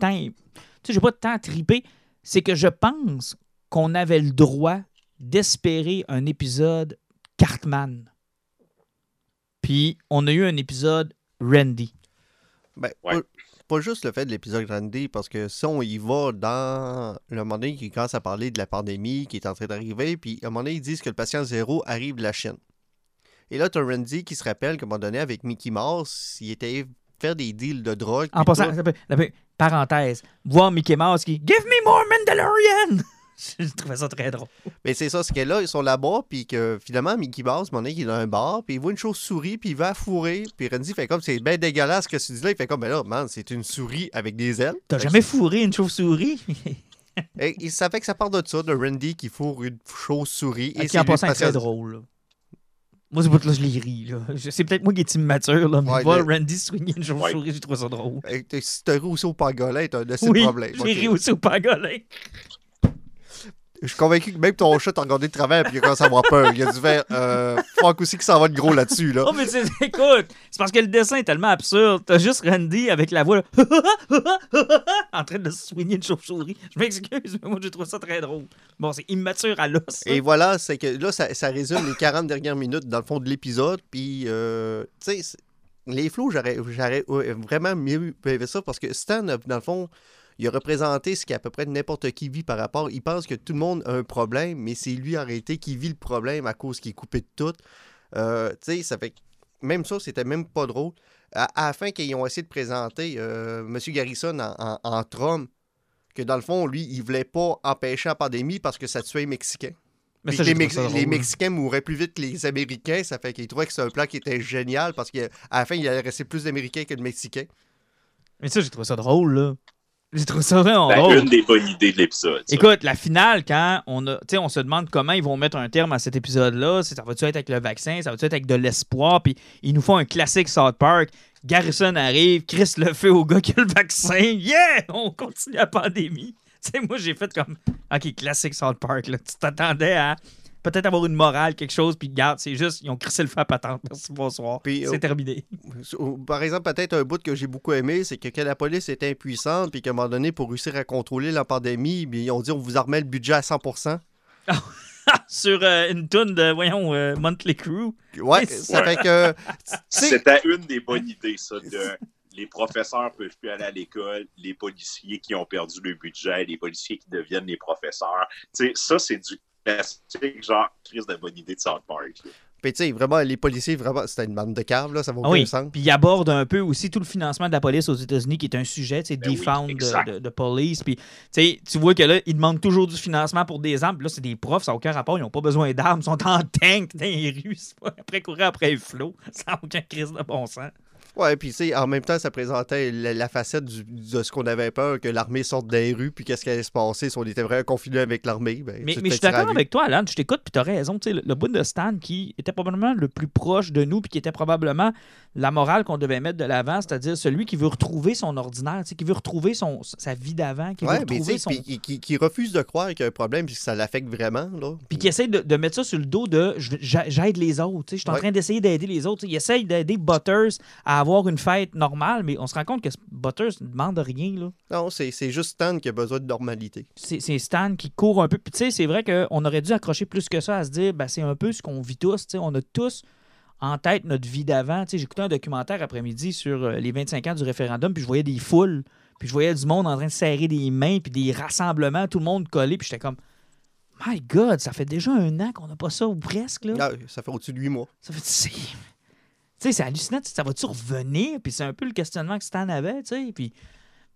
temps à triper. C'est que je pense qu'on avait le droit d'espérer un épisode Cartman. Puis, on a eu un épisode Randy. Ben, ouais. Pas juste le fait de l'épisode Randy, parce que si on y va dans le moment donné qui commence à parler de la pandémie qui est en train d'arriver, puis à un moment donné, ils disent que le patient zéro arrive de la Chine. Et là, tu as Randy qui se rappelle qu'à un moment donné, avec Mickey Mouse, il était faire des deals de drogue. En passant, parenthèse, voir Mickey Mouse qui « Give me more Mandalorian! » Je trouvais ça très drôle. Mais c'est ça, ce qu'elle là, ils sont là-bas, puis que finalement, Mickey Mouse, mon il est dans un bar, puis il voit une chauve-souris, puis il va fourrer, puis Randy fait comme « C'est bien dégueulasse ce que tu dis là. » Il fait comme « Ben là, man, c'est une souris avec des ailes. » T'as jamais fourré une chauve-souris? Et il savait que ça part de ça, de Randy qui fourre une chauve-souris. Et qui en passant, c'est très drôle. Moi, ce bout-là, je l'ai ri. C'est peut-être moi qui est immature, là, mais voir Randy swinguer une chauve-souris, j'ai trouvé ça drôle. Si t'as ri aussi au pangolin, t'as un de ces problèmes. Oui, j'ai ri aussi au pangolin. Je suis convaincu que même ton chat t'a regardé de travers et il a commencé à avoir peur. Il a dû faire Franck aussi qui s'en va de gros là-dessus. Là. Oh, mais écoute, c'est parce que le dessin est tellement absurde. T'as juste Randy avec la voix là, en train de se soigner une chauve-souris. Je m'excuse, mais moi, je trouve ça très drôle. Bon, c'est immature à l'os. Et voilà, c'est que là, ça résume les 40 dernières minutes dans le fond de l'épisode. Puis, tu sais, les flots, j'aurais vraiment mieux aimé ça parce que Stan, dans le fond, il a représenté ce qu'à peu près n'importe qui vit par rapport. Il pense que tout le monde a un problème, mais c'est lui en réalité qui vit le problème à cause qu'il est coupé de tout. Tu sais, ça fait même ça, c'était même pas drôle. À la fin, qu'ils ont essayé de présenter M. Garrison en Trump, que dans le fond, lui, il voulait pas empêcher la pandémie parce que ça tuait les Mexicains. Mais ça, les Mexicains mourraient plus vite que les Américains. Ça fait qu'ils trouvaient que c'est un plan qui était génial parce qu'à la fin, il allait rester plus d'Américains que de Mexicains. Mais ça, j'ai trouvé ça drôle, là. J'ai trouvé ça vraiment drôle. C'est une des bonnes idées de l'épisode. Ça. Écoute, la finale, quand on se demande comment ils vont mettre un terme à cet épisode-là, ça va-tu être avec le vaccin, ça va-tu être avec de l'espoir, puis ils nous font un classique South Park. Garrison arrive, crisse le feu au gars qui a le vaccin. Yeah! On continue la pandémie. Tu sais, moi, j'ai fait comme... OK, classique South Park, là. Tu t'attendais à... peut-être avoir une morale, quelque chose, puis regarde, c'est juste, ils ont crissé le feu à patente. Merci, bonsoir. Puis, c'est terminé. Par exemple, peut-être un bout que j'ai beaucoup aimé, c'est que quand la police était impuissante, puis qu'à un moment donné, pour réussir à contrôler la pandémie, ils ont dit, on vous en remet le budget à 100%. Sur une toune de, Monthly Crew. Ouais, ça fait que... C'était une des bonnes idées, ça, de... Les professeurs peuvent plus aller à l'école, les policiers qui ont perdu le budget, les policiers qui deviennent les professeurs. T'sais, ça, c'est du classique, genre, crise de bonne idée de South Park. Puis, tu sais, vraiment, les policiers, vraiment, c'était une bande de caves, là, ça va aucun sens. Puis, ils abordent un peu aussi tout le financement de la police aux États-Unis, qui est un sujet, tu sais, defund de police. Puis, tu sais, tu vois que là, ils demandent toujours du financement pour des armes. Puis là, c'est des profs, ça n'a aucun rapport, ils n'ont pas besoin d'armes, ils sont en tank dans les rues, après courir après les flots, ça n'a aucun crise de bon sens. Ouais, puis tu sais, en même temps, ça présentait la facette de ce qu'on avait peur, que l'armée sorte des rues, puis qu'est-ce qui allait se passer si on était vraiment confinés avec l'armée. Ben, mais je suis d'accord avec toi, Alan, je t'écoute, puis t'as raison. Tu sais, le bout de Stan qui était probablement le plus proche de nous, puis qui était probablement la morale qu'on devait mettre de l'avant, c'est-à-dire celui qui veut retrouver son ordinaire, qui veut retrouver sa vie d'avant, qui veut retrouver son... Puis qui refuse de croire qu'il y a un problème, puis que ça l'affecte vraiment, là. Puis qui essaie de mettre ça sur le dos de « j'aide les autres », tu sais, je suis en train d'essayer d'aider les autres. Il essaie d'aider Butters à avoir une fête normale, mais on se rend compte que Butters ne demande rien, là. Non, c'est juste Stan qui a besoin de normalité. C'est Stan qui court un peu. Puis tu sais, c'est vrai qu'on aurait dû accrocher plus que ça à se dire, ben, c'est un peu ce qu'on vit tous. T'sais, on a tous en tête notre vie d'avant. T'sais, j'écoutais un documentaire après-midi sur les 25 ans du référendum, puis je voyais des foules, puis je voyais du monde en train de serrer des mains, puis des rassemblements, tout le monde collé, puis j'étais comme... My God, ça fait déjà 1 an qu'on n'a pas ça, ou presque, là. Ah, ça fait au-dessus de 8 mois. Ça fait... Tu sais, c'est hallucinant, ça va-tu revenir? Puis c'est un peu le questionnement que Stan avait, tu sais. Puis,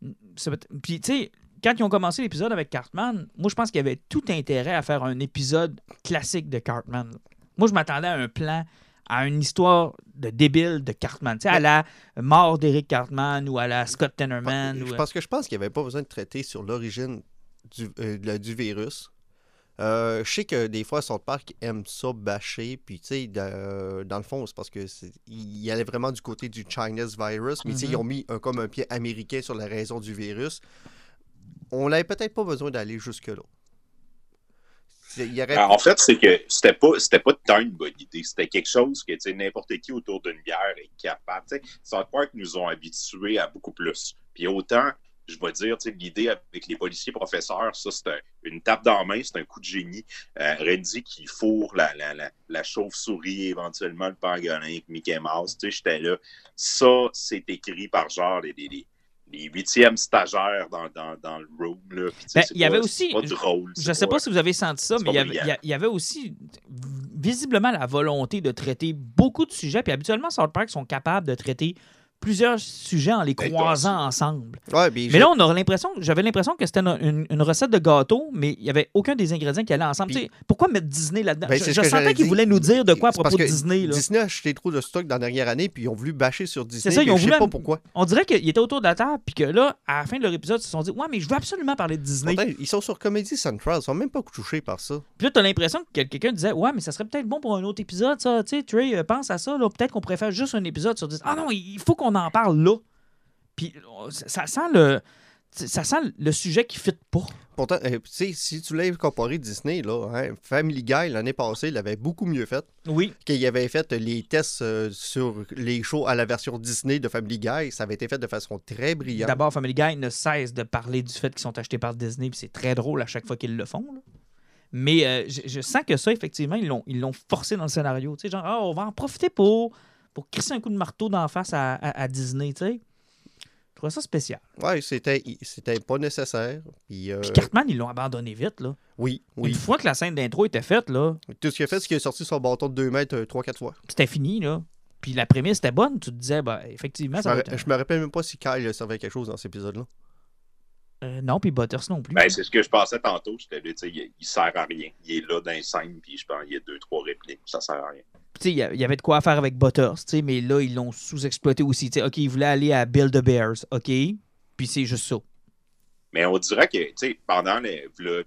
tu sais, quand ils ont commencé l'épisode avec Cartman, moi, je pense qu'il y avait tout intérêt à faire un épisode classique de Cartman. Moi, je m'attendais à un plan, à une histoire de débile de Cartman, tu sais, à la mort d'Eric Cartman ou à la Scott Tenorman. Je pense qu'il n'y avait pas besoin de traiter sur l'origine du virus. Je sais que des fois, South Park aime ça bâcher, puis tu sais, dans le fond, c'est parce que il allait vraiment du côté du Chinese virus, mais tu sais, ils ont mis comme un pied américain sur la raison du virus. On n'avait peut-être pas besoin d'aller jusque-là. En fait, c'est que c'était pas tant une bonne idée. C'était quelque chose que, tu sais, n'importe qui autour d'une bière est capable. Tu sais, South Park nous ont habitués à beaucoup plus. Puis autant... Je vais dire, tu sais, l'idée avec les policiers professeurs, ça, c'est une tape dans la main, c'est un coup de génie. Randy qui fourre la chauve-souris, éventuellement le pangolin avec Mickey Mouse, tu sais, j'étais là. Ça, c'est écrit par genre les 8e stagiaires dans le room, là. Puis, tu sais, il y avait aussi, c'est pas drôle. Je ne sais pas si vous avez senti ça, mais il y avait aussi visiblement la volonté de traiter beaucoup de sujets. Puis habituellement, South Park sont capables de traiter plusieurs sujets en les croisant ensemble. Ouais, mais là, j'avais l'impression que c'était une recette de gâteau, mais il n'y avait aucun des ingrédients qui allaient ensemble. Puis, pourquoi mettre Disney là-dedans? Ben, je sentais qu'ils voulaient nous dire de quoi à propos de Disney. Là. Disney a acheté trop de stock dans la dernière année, puis ils ont voulu bâcher sur Disney. C'est ça, ils ont voulu, je sais pas pourquoi. On dirait qu'ils étaient autour de la table, puis que là, à la fin de leur épisode, ils se sont dit « Ouais, mais je veux absolument parler de Disney. » Ils sont sur Comedy Central, ils sont même pas touchés par ça. Puis là, tu as l'impression que quelqu'un disait « Ouais, mais ça serait peut-être bon pour un autre épisode, ça. Tu sais, Trey, pense à ça. Là. Peut-être qu'on pourrait faire juste un épisode sur Disney. Ah non, il faut qu'on en parle là. » Puis ça sent le... ça sent le sujet qui ne fit pas. Pourtant, si tu l'as comparé Disney, là, hein, Family Guy, l'année passée, il avait beaucoup mieux fait. Oui. Qu'il avait fait les tests sur les shows à la version Disney de Family Guy. Ça avait été fait de façon très brillante. D'abord, Family Guy ne cesse de parler du fait qu'ils sont achetés par Disney, puis c'est très drôle à chaque fois qu'ils le font, là. Mais je sens que ça, effectivement, ils l'ont forcé dans le scénario. Tu sais, genre, on va en profiter pour crisser un coup de marteau d'en face à Disney, tu sais. Je trouvais ça spécial. Oui, c'était pas nécessaire. Puis Cartman, ils l'ont abandonné vite, là. Oui. Une fois que la scène d'intro était faite, là... Tout ce qu'il a fait, c'est qu'il a sorti son bâton de 2 mètres 3-4 fois. C'était fini, là. Puis la prémisse était bonne. Tu te disais, effectivement... Je me rappelle même pas si Kyle servait quelque chose dans cet épisode-là. Non, puis Butters non plus. C'est ce que je pensais tantôt. Je t'avais dit, il sert à rien. Il est là dans les scènes, puis je pense qu'il y a 2-3 répliques. Ça sert à rien. Il y avait de quoi faire avec Butters, mais là, ils l'ont sous-exploité aussi. T'sais, OK, ils voulaient aller à Build-A-Bears, OK? Puis c'est juste ça. Mais on dirait que pendant le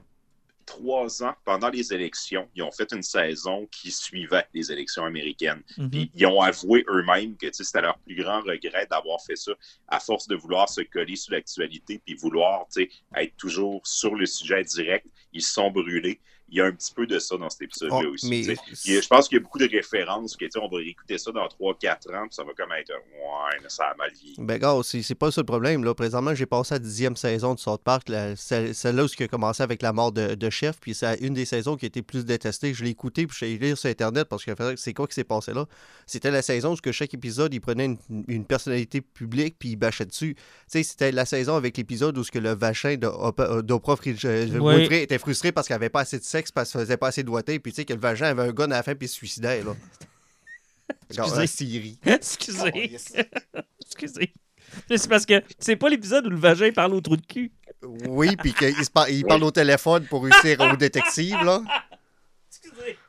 3 ans, pendant les élections, ils ont fait une saison qui suivait les élections américaines. Mm-hmm. Puis ils ont avoué eux-mêmes que c'était leur plus grand regret d'avoir fait ça, à force de vouloir se coller sur l'actualité puis vouloir être toujours sur le sujet direct. Ils se sont brûlés. Il y a un petit peu de ça dans cet épisode-là aussi. Mais... je pense qu'il y a beaucoup de références que on va réécouter ça dans 3-4 ans, puis ça va comme être ouais, ça a mal vieilli. Ben gars, c'est pas ça le problème, là. Présentement, j'ai passé la 10e saison de South Park, celle-là où il a commencé avec la mort de Chef, puis c'est une des saisons qui a été plus détestée. Je l'ai écoutée, puis je l'ai lire sur Internet parce que c'est quoi qui s'est passé là? C'était la saison où chaque épisode, il prenait une personnalité publique, puis il bâchait dessus. T'sais, c'était la saison avec l'épisode où le vachin d'Oprah Winfrey était frustré parce qu'il n'avait pas assez de parce qu'il faisait pas assez de doigté, puis tu sais que le vagin avait un gun à la fin, puis il se suicidait, là. Excusez. Excusez. C'est parce que c'est pas l'épisode où le vagin parle au trou de cul. Oui, puis il parle au téléphone pour réussir au détective, là. Excusez.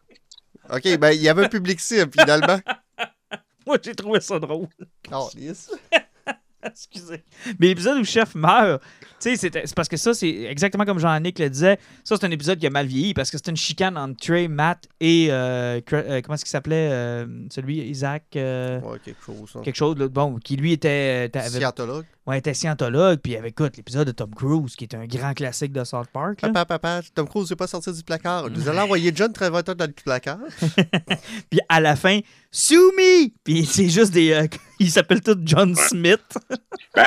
OK, ben il y avait un public cible, finalement. Moi, j'ai trouvé ça drôle. Excusez. Mais l'épisode où Chef meurt, c'est parce que ça, c'est exactement comme Jean-Nic le disait. Ça, c'est un épisode qui a mal vieilli parce que c'est une chicane entre Trey, Matt et. Comment est-ce qu'il s'appelait celui, Isaac quelque chose. Hein. Quelque chose, là, bon, qui lui était. Scientologue. Ouais, était scientologue. Puis écoute, l'épisode de Tom Cruise, qui est un grand classique de South Park. Là. Papa, Tom Cruise n'est pas sorti du placard. Nous allons envoyer John Travolta dans le placard. Puis à la fin, Sumi! Puis c'est juste des. Il s'appelle tout John Smith.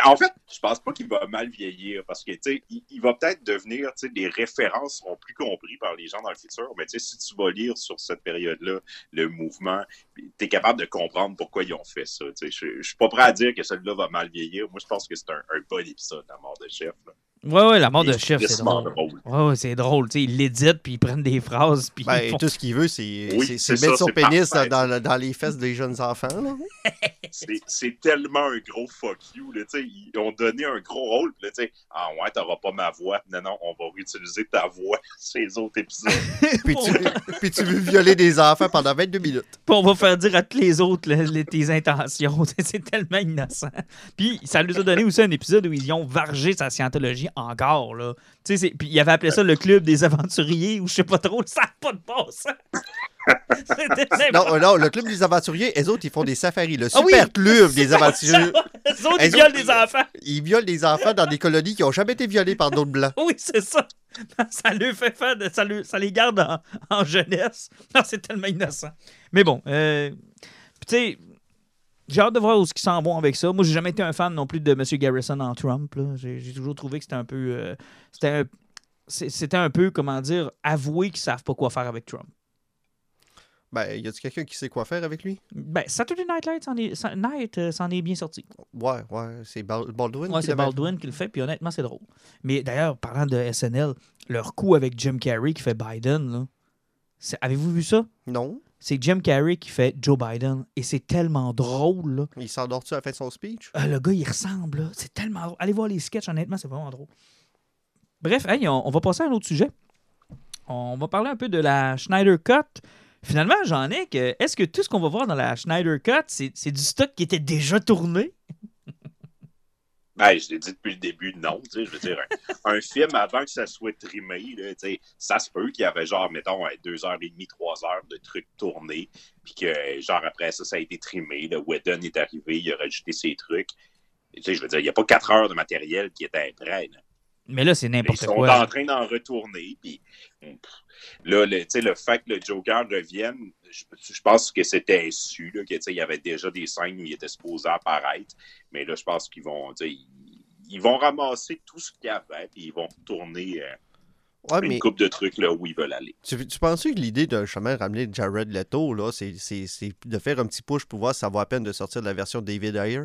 En fait, je pense pas qu'il va mal vieillir parce que il va peut-être devenir, les références seront plus comprises par les gens dans le futur. Mais si tu vas lire sur cette période-là le mouvement, tu es capable de comprendre pourquoi ils ont fait ça. Je suis pas prêt à dire que celui-là va mal vieillir. Moi, je pense que c'est un bon épisode, la mort de Chef. Oui, la mort de Chef, c'est drôle. Oui, c'est drôle. Ils l'éditent, puis ils prennent des phrases. Puis tout ce qu'il veut, c'est mettre son pénis dans les fesses des jeunes enfants. Là. C'est tellement un gros fuck you. Là, ils ont donné un gros rôle. Là, ouais, t'auras pas ma voix. Non, on va réutiliser ta voix sur les autres épisodes. Puis tu veux violer des enfants pendant 22 minutes. Puis on va faire dire à tous les autres tes intentions. C'est tellement innocent. Puis ça nous a donné aussi un épisode où ils ont vargé sa scientologie. Encore, là. Tu sais, puis il avait appelé ça le club des aventuriers ou je sais pas trop, ça n'a pas de bon sens. Non, le club des aventuriers, eux autres, ils font des safaris. Le super club des aventuriers. Eux autres, ils violent des enfants. Ils violent des enfants dans des colonies qui n'ont jamais été violées par d'autres blancs. Oui, c'est ça. Non, ça leur fait faire, ça les garde en jeunesse. Non, c'est tellement innocent. Mais bon, tu sais. J'ai hâte de voir où ils s'en vont avec ça. Moi, j'ai jamais été un fan non plus de M. Garrison en Trump. Là. J'ai toujours trouvé que c'était un peu... c'était un peu, avoué qu'ils savent pas quoi faire avec Trump. Ben, y a-t-il quelqu'un qui sait quoi faire avec lui? Ben, Saturday Night Live s'en est bien sorti. Ouais, c'est Baldwin. Ouais, c'est Baldwin qui le fait, puis honnêtement, c'est drôle. Mais d'ailleurs, parlant de SNL, leur coup avec Jim Carrey qui fait Biden, là, avez-vous vu ça? Non. C'est Jim Carrey qui fait Joe Biden. Et c'est tellement drôle. Là. Il s'endort-tu à la fin de son speech? Le gars, il ressemble. Là. C'est tellement drôle. Allez voir les sketchs, honnêtement, c'est vraiment drôle. Bref, on va passer à un autre sujet. On va parler un peu de la Schneider Cut. Finalement, Jean-Nic, est-ce que tout ce qu'on va voir dans la Schneider Cut, c'est du stock qui était déjà tourné? Je l'ai dit depuis le début, non. Je veux dire, un film avant que ça soit trimé, là, ça se peut qu'il y avait genre, mettons, 2h30, 3h de trucs tournés, puis que genre après ça a été trimé, le Whedon est arrivé, il a rajouté ses trucs. Tu sais, je veux dire, il n'y a pas 4 heures de matériel qui était prêt. Là. Mais là, c'est n'importe quoi. Ils sont en train d'en retourner. Puis, là, tu sais, le fait que le Joker revienne, je pense que c'était su. Là, que, il y avait déjà des scènes où il était supposé apparaître. Mais là, je pense qu'ils vont, ils vont ramasser tout ce qu'il y avait puis ils vont retourner une couple de trucs là où ils veulent aller. Tu penses que l'idée de chemin ramener Jared Leto, là, c'est de faire un petit push pour voir si ça vaut la peine de sortir de la version David Ayer?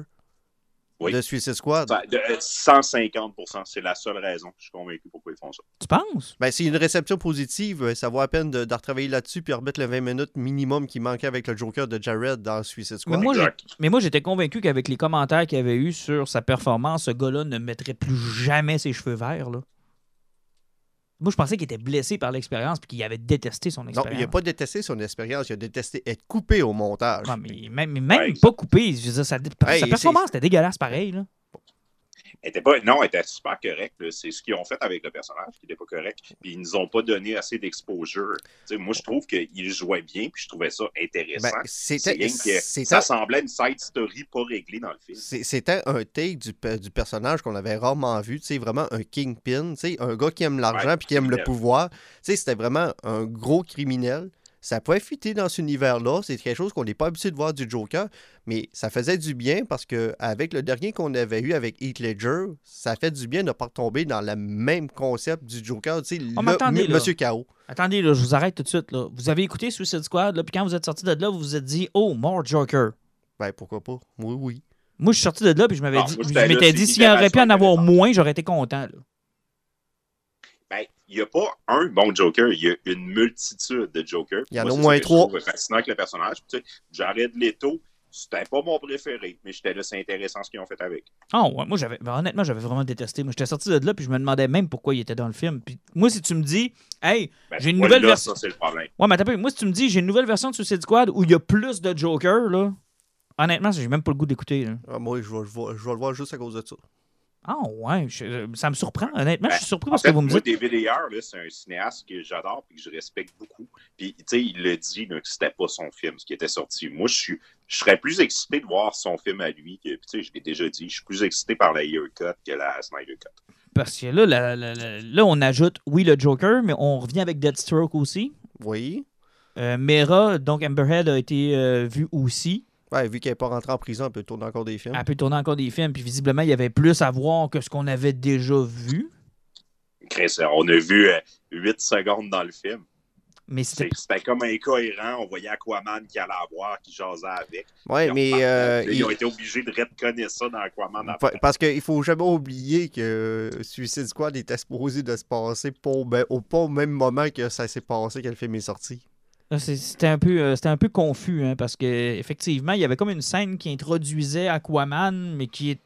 Oui. De Suicide Squad? 150%, c'est la seule raison. Je suis convaincu pourquoi ils font ça. Tu penses? Ben, c'est une réception positive. Ça vaut la peine de retravailler là-dessus puis remettre le 20 minutes minimum qui manquait avec le Joker de Jared dans Suicide Squad. Mais moi, j'étais convaincu qu'avec les commentaires qu'il y avait eu sur sa performance, ce gars-là ne mettrait plus jamais ses cheveux verts, là. Moi, je pensais qu'il était blessé par l'expérience puis qu'il avait détesté son expérience. Non, il n'a pas détesté son expérience. Il a détesté être coupé au montage. Non, mais même ouais, pas coupé. Je veux dire, sa performance était dégueulasse pareil. Là. Elle était super correcte. C'est ce qu'ils ont fait avec le personnage qui n'était pas correct. Puis ils ne nous ont pas donné assez d'exposure. T'sais, moi, je trouve qu'ils jouaient bien puis je trouvais ça intéressant. Ben, ça semblait une side story pas réglée dans le film. C'était un take du personnage qu'on avait rarement vu. T'sais, vraiment un kingpin. T'sais, un gars qui aime l'argent puis qui aime le pouvoir. T'sais, c'était vraiment un gros criminel. Ça pouvait fitter dans cet univers-là. C'est quelque chose qu'on n'est pas habitué de voir du Joker, mais ça faisait du bien parce qu'avec le dernier qu'on avait eu avec Heath Ledger, ça fait du bien de ne pas retomber dans le même concept du Joker. Tu sais, Monsieur K.O. Attendez, là, je vous arrête tout de suite. Là. Vous avez écouté Suicide Squad, là, puis quand vous êtes sorti de là, vous vous êtes dit « Oh, more Joker! » Ben, pourquoi pas? Oui, oui. Moi, je suis sorti de là, puis je m'étais dit s'il y aurait pu en avoir moins, j'aurais été content, là. Ben, il n'y a pas un bon Joker, il y a une multitude de Jokers. Il y en a au moins 3. C'est fascinant avec le personnage. Tu sais, Jared Leto, c'était pas mon préféré, mais j'étais là, c'est intéressant ce qu'ils ont fait avec. Oh, ouais, moi, honnêtement, j'avais vraiment détesté. Moi, j'étais sorti de là, puis je me demandais même pourquoi il était dans le film. Puis, moi, si tu me dis, hey, j'ai une nouvelle version. Ça, c'est le problème. Ouais, mais moi, si tu me dis, j'ai une nouvelle version de Suicide Squad où il y a plus de Joker, là, honnêtement, j'ai même pas le goût d'écouter. Ah, moi, je vais le voir juste à cause de ça. Ah ouais, ça me surprend. Honnêtement, je suis surpris parce que vous me dites... Moi, David Ayer, c'est un cinéaste que j'adore et que je respecte beaucoup. Puis, tu sais, il l'a dit que c'était pas son film, ce qui était sorti. Moi, je serais plus excité de voir son film à lui. Puis, tu sais, je l'ai déjà dit, je suis plus excité par la Ayer Cut que la Snyder Cut. Parce que là, là, on ajoute, oui, le Joker, mais on revient avec Deathstroke aussi. Oui. Mera, donc Amber Heard, a été vue aussi. Ouais, vu qu'elle n'est pas rentrée en prison, elle peut tourner encore des films. Elle peut tourner encore des films, puis visiblement, il y avait plus à voir que ce qu'on avait déjà vu. Chris, on a vu 8 secondes dans le film. Mais c'était comme incohérent. On voyait Aquaman qui allait avoir, qui jasait avec. Ouais, ils ont été obligés de reconnaître ça dans Aquaman. Parce qu'il ne faut jamais oublier que Suicide Squad était supposé de se passer pas au même moment que ça s'est passé quand le film est sorti. C'était un peu confus, hein, parce qu'effectivement, il y avait comme une scène qui introduisait Aquaman, mais qui est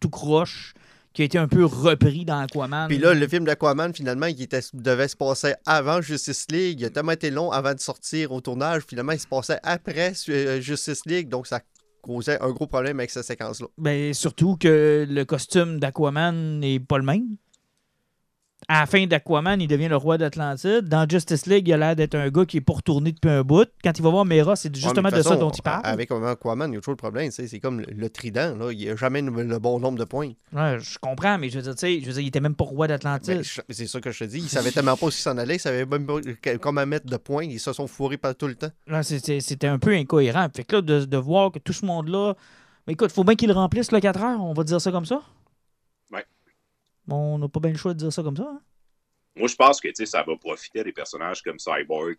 tout croche, qui a été un peu repris dans Aquaman. Puis là, le film d'Aquaman, finalement, devait se passer avant Justice League. Il a tellement été long avant de sortir au tournage. Finalement, il se passait après Justice League, donc ça causait un gros problème avec cette séquence-là. Ben, surtout que le costume d'Aquaman n'est pas le même. À la fin d'Aquaman, il devient le roi d'Atlantide. Dans Justice League, il a l'air d'être un gars qui est pas retourné depuis un bout. Quand il va voir Mera, c'est justement de ça dont il parle. Avec Aquaman, il y a toujours le problème. C'est comme le trident. Là. Il n'y a jamais le bon nombre de points. Ouais, je comprends, mais je veux dire, il était même pas roi d'Atlantide. C'est ça que je te dis. Il savait tellement pas où s'en allait. Il savait même pas comment mettre de points. Ils se sont fourrés par tout le temps. Ouais, c'était un peu incohérent. Fait que là, de voir que tout ce monde-là... Mais écoute, il faut bien qu'il remplisse le 4 heures. On va dire ça comme ça. Bon, on n'a pas bien le choix de dire ça comme ça. Hein? Moi, je pense que ça va profiter à des personnages comme Cyborg.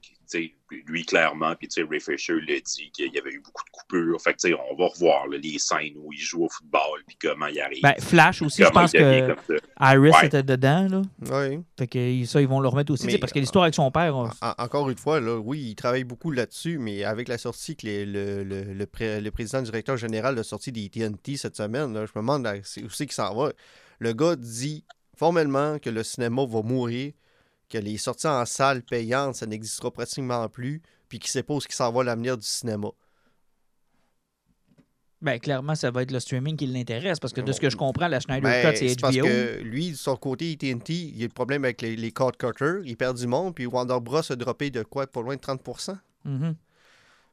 Lui, clairement, puis Ray Fisher l'a dit qu'il y avait eu beaucoup de coupures. Fait que, on va revoir là, les scènes où il joue au football puis comment il arrive. Ben, Flash aussi, je pense que Iris était dedans. Là. Oui. Fait que ça, ils vont le remettre aussi. Mais, parce que l'histoire avec son père... Encore une fois, là, oui, il travaille beaucoup là-dessus, mais avec la sortie que le président directeur général a sorti des AT&T cette semaine, là, je me demande là, où c'est qu'il s'en va. Le gars dit formellement que le cinéma va mourir, que les sorties en salle payantes, ça n'existera pratiquement plus, puis qu'il sait pas où s'en va l'avenir du cinéma. Ben, clairement, ça va être le streaming qui l'intéresse, parce que de ce que je comprends, la Snyder Cut, c'est HBO. Parce que lui, de son côté, AT&T, il y a le problème avec les cord cutters, il perd du monde, puis Warner Bros. A droppé de quoi, pas loin de 30%. Mm-hmm.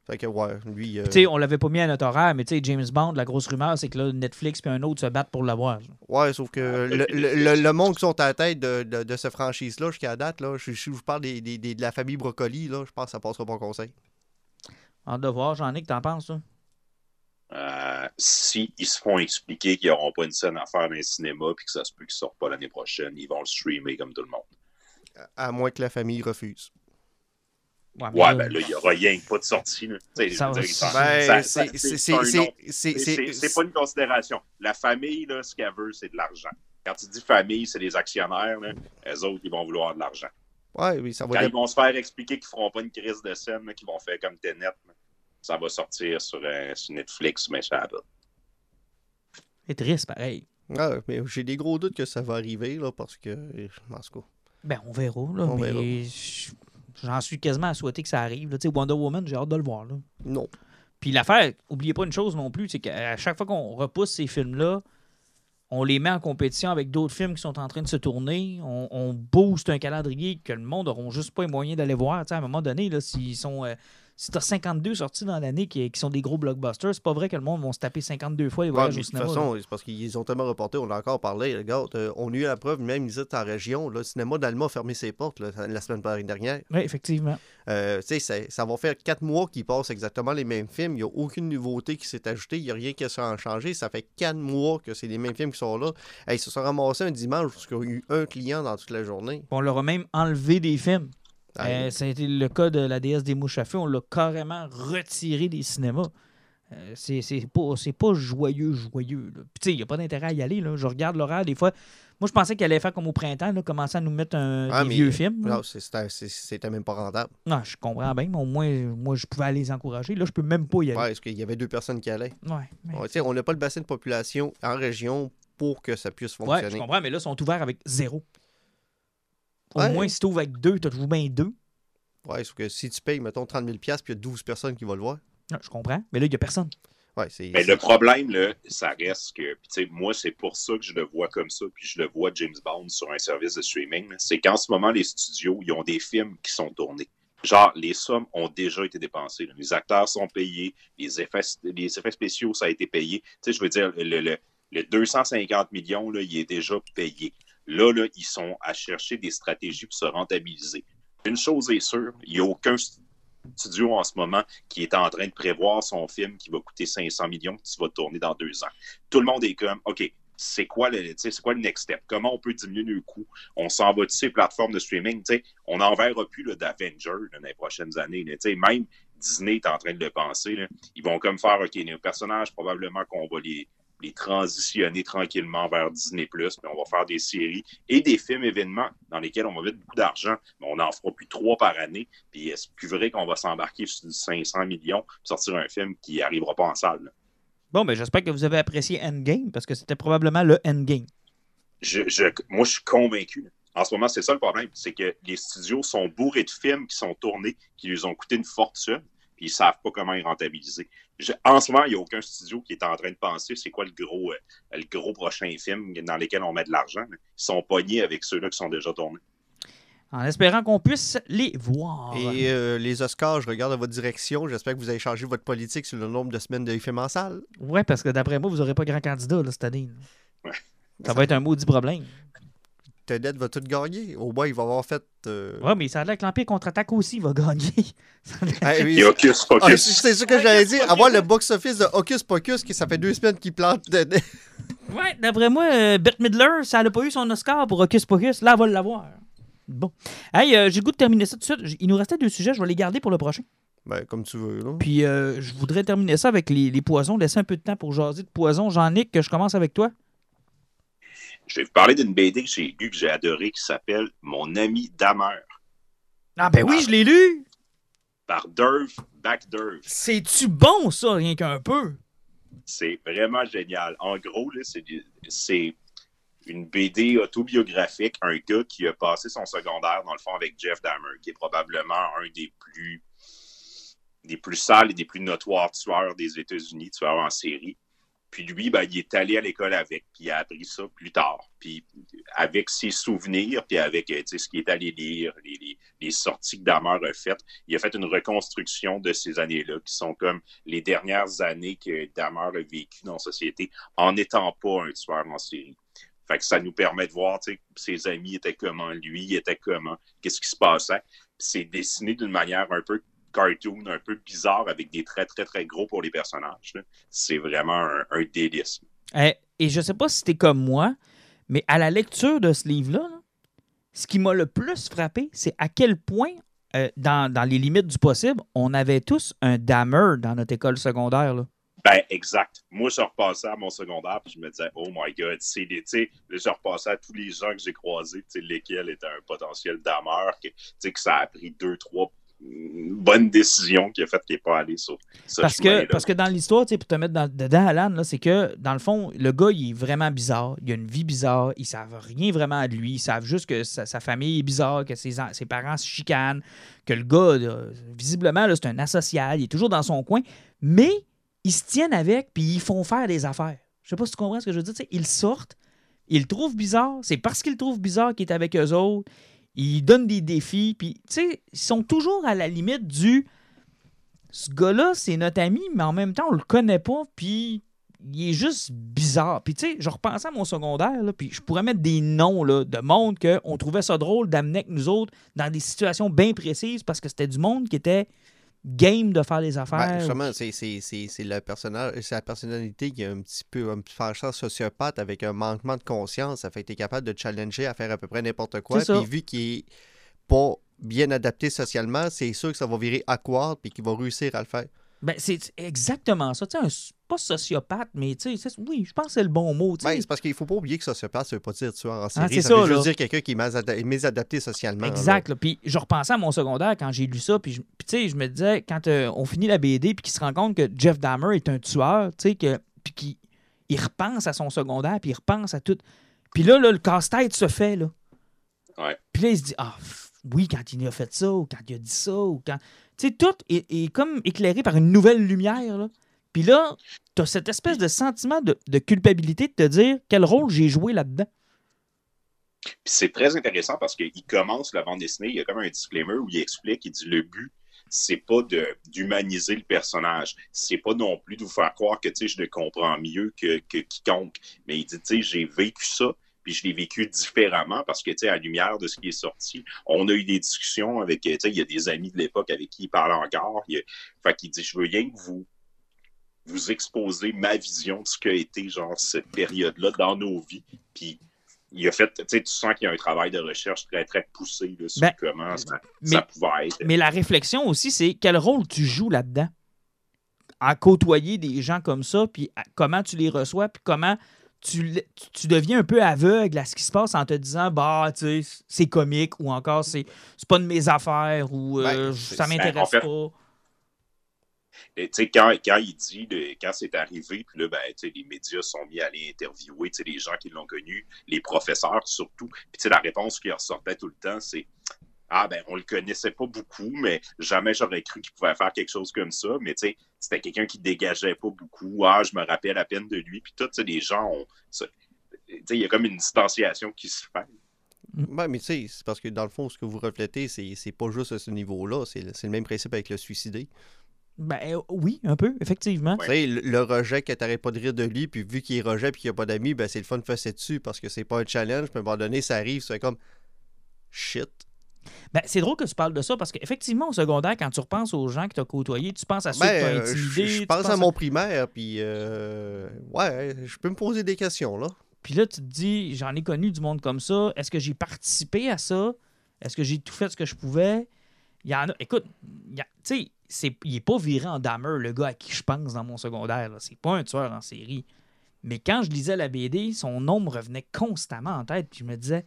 Fait que, ouais, lui... Tu sais, on l'avait pas mis à notre horaire, mais tu sais, James Bond, la grosse rumeur, c'est que là, Netflix puis un autre se battent pour l'avoir. Ouais, sauf que le monde qui sont à la tête de cette franchise-là jusqu'à la date, là, si je vous parle de la famille Brocoli, là, je pense que ça passera pas au conseil. En devoir, Jean-Nic, t'en penses, ça? Si ils se font expliquer qu'ils n'auront pas une scène à faire dans le cinéma puis que ça se peut qu'ils ne sortent pas l'année prochaine, ils vont le streamer comme tout le monde. À moins que la famille refuse. Ouais, ben là, il n'y aura rien que pas de sortie. C'est pas une considération. La famille, là, ce qu'elle veut, c'est de l'argent. Quand tu dis famille, c'est les actionnaires. Là, eux autres, ils vont vouloir de l'argent. Ouais, oui, ça va quand ils vont se faire expliquer qu'ils ne feront pas une crise de scène, là, qu'ils vont faire comme Tenet, là, ça va sortir sur Netflix, mais ça va. C'est triste, pareil. Ah, mais j'ai des gros doutes que ça va arriver, là, parce que... Ben, on verra, là, on verra. J'en suis quasiment à souhaiter que ça arrive. Tu sais, Wonder Woman, j'ai hâte de le voir. Là. Non. Puis l'affaire, oubliez pas une chose non plus, c'est qu'à chaque fois qu'on repousse ces films-là, on les met en compétition avec d'autres films qui sont en train de se tourner. On booste un calendrier que le monde n'auront juste pas les moyens d'aller voir. Tu sais, à un moment donné, là, s'ils sont... Si tu as 52 sorties dans l'année qui sont des gros blockbusters, c'est pas vrai que le monde va se taper 52 fois les voyages au cinéma. De toute façon, là. C'est parce qu'ils ont tellement reporté, on a encore parlé. Regarde, on a eu la preuve, même ils étaient en région, là, le cinéma d'Alma a fermé ses portes là, la semaine dernière. Oui, effectivement. Ça va faire 4 mois qu'ils passent exactement les mêmes films. Il n'y a aucune nouveauté qui s'est ajoutée. Il n'y a rien qui a changé. Ça fait 4 mois que c'est les mêmes films qui sont là. Ils se sont ramassés un dimanche parce qu'il y a eu un client dans toute la journée. On leur a même enlevé des films. Ça a été le cas de La déesse des mouches à feu. On l'a carrément retiré des cinémas. C'est pas joyeux. Puis tu sais, il n'y a pas d'intérêt à y aller. Là. Je regarde l'horaire des fois. Moi, je pensais qu'il allait faire comme au printemps, là, commencer à nous mettre des vieux films. Non, c'était même pas rentable. Non, je comprends bien, mais au moins, moi, je pouvais aller les encourager. Là, je peux même pas y aller. Ouais, parce qu'il y avait 2 personnes qui allaient. Ouais, on n'a pas le bassin de population en région pour que ça puisse fonctionner. Ouais, je comprends, mais là, ils sont ouverts avec 0. Au moins, si tu ouvres avec 2, tu as toujours bien 2. Ouais, sauf que si tu payes, mettons, 30 000$ puis il y a 12 personnes qui vont le voir. Non, je comprends, mais là, il n'y a personne. Ouais, mais le problème, là, ça reste que... Puis, tu sais, moi, c'est pour ça que je le vois comme ça, puis je le vois James Bond sur un service de streaming. Là. C'est qu'en ce moment, les studios, ils ont des films qui sont tournés. Genre, les sommes ont déjà été dépensées. Là. Les acteurs sont payés, les effets spéciaux, ça a été payé. Tu sais, je veux dire, le 250 millions, là, il est déjà payé. Là, ils sont à chercher des stratégies pour se rentabiliser. Une chose est sûre, il n'y a aucun studio en ce moment qui est en train de prévoir son film qui va coûter 500 millions qui va tourner dans 2 ans. Tout le monde est comme, OK, c'est quoi le next step? Comment on peut diminuer le coût? On s'en va de ces plateformes de streaming. On n'en verra plus d'Avengers dans les prochaines années. Même Disney est en train de le penser. Là. Ils vont comme faire, OK, nos personnages, probablement qu'on va les transitionner tranquillement vers Disney+, puis on va faire des séries et des films événements dans lesquels on va mettre beaucoup d'argent, mais on en fera plus 3 par année, puis c'est plus vrai qu'on va s'embarquer sur du 500 millions pour sortir un film qui n'arrivera pas en salle. Là. Bon, mais j'espère que vous avez apprécié Endgame, parce que c'était probablement le Endgame. Moi, je suis convaincu. En ce moment, c'est ça le problème, c'est que les studios sont bourrés de films qui sont tournés, qui lui ont coûté une fortune, puis ils ne savent pas comment les rentabiliser. En ce moment, il n'y a aucun studio qui est en train de penser c'est quoi le gros prochain film dans lequel on met de l'argent. Ils sont pognés avec ceux-là qui sont déjà tournés. En espérant qu'on puisse les voir. Et les Oscars, je regarde à votre direction. J'espère que vous avez changé votre politique sur le nombre de semaines de films en salle. Oui, parce que d'après moi, vous n'aurez pas grand candidat là, cette année. Ouais. Ça va être un maudit problème. Tenet va tout gagner. Au moins, il va avoir fait... Oui, mais ça a l'air que l'Empire contre-attaque aussi va gagner. Et Hocus Pocus. Ah, c'est ce que j'allais dire. Avoir le box-office de Hocus Pocus, qui ça fait 2 semaines qu'il plante Tenet. Ouais, d'après moi, Bette Midler, ça n'a pas eu son Oscar pour Hocus Pocus. Là, elle va l'avoir. Bon. Hey, j'ai le goût de terminer ça tout de suite. Il nous restait 2 sujets. Je vais les garder pour le prochain. Ben, comme tu veux. Là. Puis, je voudrais terminer ça avec les poisons. Laissez un peu de temps pour jaser de poisons. Jean-Nic, je commence avec toi. Je vais vous parler d'une BD que j'ai lue, que j'ai adorée, qui s'appelle « Mon ami Dahmer ». Ah ben oui, je l'ai lu! Par Derv Backderv. C'est-tu bon, ça, rien qu'un peu? C'est vraiment génial. En gros, là, c'est une BD autobiographique, un gars qui a passé son secondaire, dans le fond, avec Jeff Dahmer, qui est probablement un des plus sales et des plus notoires tueurs des États-Unis, tueurs en série. Puis lui, ben, il est allé à l'école avec, puis il a appris ça plus tard. Puis avec ses souvenirs, puis avec ce qu'il est allé lire, les sorties que Dahmer a faites, il a fait une reconstruction de ces années-là, qui sont comme les dernières années que Dahmer a vécues dans la société, en n'étant pas un tueur en série. Fait que ça nous permet de voir ses amis étaient comment, lui était comment, qu'est-ce qui se passait. Puis c'est dessiné d'une manière un peu cartoon, un peu bizarre, avec des traits très, très gros pour les personnages. Là. C'est vraiment un délice. Et je sais pas si t'es comme moi, mais à la lecture de ce livre-là, là, ce qui m'a le plus frappé, c'est à quel point, dans les limites du possible, on avait tous un Dahmer dans notre école secondaire. Là. Ben, exact. Moi, je repassais à mon secondaire et je me disais, oh my God, c'est des. Je repassais à tous les gens que j'ai croisés, lesquels étaient un potentiel Dahmer, que ça a pris 2-3 bonne décision qui a fait qu'il n'est pas allé sur ce chemin-là. Parce que dans l'histoire, pour te mettre dedans, Alan, là, c'est que, dans le fond, le gars, il est vraiment bizarre. Il a une vie bizarre. Ils ne savent rien vraiment de lui. Ils savent juste que sa famille est bizarre, que ses parents se chicanent, que le gars, là, visiblement, là, c'est un asocial. Il est toujours dans son coin. Mais ils se tiennent avec puis ils font faire des affaires. Je ne sais pas si tu comprends ce que je veux dire. T'sais, ils sortent. Ils le trouvent bizarre. C'est parce qu'ils le trouvent bizarre qu'il est avec eux autres. Ils donnent des défis, puis tu sais, ils sont toujours à la limite du « ce gars-là, c'est notre ami, mais en même temps, on le connaît pas, puis il est juste bizarre. » Puis tu sais, je repensais à mon secondaire, là, puis je pourrais mettre des noms là, de monde qu'on trouvait ça drôle d'amener avec nous autres dans des situations bien précises, parce que c'était du monde qui était game de faire des affaires. Ben, justement, c'est le personnage, c'est la personnalité qui a un petit peu un fâchant sociopathe avec un manquement de conscience. Ça fait que tu es capable de challenger à faire à peu près n'importe quoi. Puis vu qu'il n'est pas bien adapté socialement, c'est sûr que ça va virer awkward et qu'il va réussir à le faire. Ben, c'est exactement ça. Pas sociopathe, mais tu sais, oui, je pense que c'est le bon mot. Ben, c'est parce qu'il ne faut pas oublier que sociopathe, ça ne veut pas dire tueur en série. Ah, ça veut juste dire quelqu'un qui est mésadapté socialement. Exact. Puis je repensais à mon secondaire quand j'ai lu ça, puis tu sais, je me disais, quand on finit la BD, puis qu'il se rend compte que Jeff Dahmer est un tueur, tu sais, puis qu'il repense à son secondaire, puis il repense à tout. Puis là, le casse-tête se fait, là. Ouais. Puis là, il se dit, ah, oui, quand il a fait ça, ou quand il a dit ça, ou quand... Tu sais, tout est comme éclairé par une nouvelle lumière, là. Puis là, t'as cette espèce de sentiment de culpabilité de te dire quel rôle j'ai joué là-dedans. Puis c'est très intéressant parce qu'il commence la bande dessinée, il y a comme un disclaimer où il explique, il dit le but, c'est pas d'humaniser le personnage, c'est pas non plus de vous faire croire que tu sais, je le comprends mieux que quiconque. Mais il dit, tu sais, j'ai vécu ça. Puis je l'ai vécu différemment parce que, tu sais, à la lumière de ce qui est sorti, on a eu des discussions avec, tu sais, il y a des amis de l'époque avec qui il parle encore. Fait qu'il dit, je veux rien que vous exposer ma vision de ce qu'a été, genre, cette période-là dans nos vies. Puis il a fait, tu sais, tu sens qu'il y a un travail de recherche très, très poussé là, sur comment ça pouvait être. Mais la réflexion aussi, c'est quel rôle tu joues là-dedans? À côtoyer des gens comme ça, puis comment tu les reçois, puis comment... Tu deviens un peu aveugle à ce qui se passe en te disant, bah, tu sais, c'est comique ou encore, c'est pas de mes affaires ou ça m'intéresse pas. Tu sais, quand il dit, quand c'est arrivé, puis là, ben, tu sais, les médias sont mis à aller interviewer, tu sais, les gens qui l'ont connu, les professeurs surtout. Puis, tu sais, la réponse qui ressortait tout le temps, c'est. Ah, ben, on le connaissait pas beaucoup, mais jamais j'aurais cru qu'il pouvait faire quelque chose comme ça. Mais, tu sais, c'était quelqu'un qui dégageait pas beaucoup. Ah, je me rappelle à peine de lui. Puis, tout, tu sais, les gens, tu sais, il y a comme une distanciation qui se fait. Oui, mais tu sais, c'est parce que dans le fond, ce que vous reflétez, c'est pas juste à ce niveau-là. C'est le même principe avec le suicidé. Ben oui, un peu, effectivement. Ouais. Tu sais, le rejet que t'arrêtes pas de rire de lui, puis vu qu'il est rejet puis qu'il n'y a pas d'amis, ben, c'est le fun de faire dessus parce que c'est pas un challenge. Puis à un moment donné, ça arrive, c'est comme shit. Ben, c'est drôle que tu parles de ça parce qu'effectivement, au secondaire, quand tu repenses aux gens que tu as côtoyés, tu penses à ceux que tu as intimidés. Je pense à mon primaire, puis ouais, je peux me poser des questions, là. Puis là, tu te dis, j'en ai connu du monde comme ça. Est-ce que j'ai participé à ça? Est-ce que j'ai tout fait ce que je pouvais? Il y en a. Écoute, tu sais, il n'est pas viré en Dahmer, le gars à qui je pense dans mon secondaire. Là. C'est pas un tueur en série. Mais quand je lisais la BD, son nom me revenait constamment en tête, puis je me disais.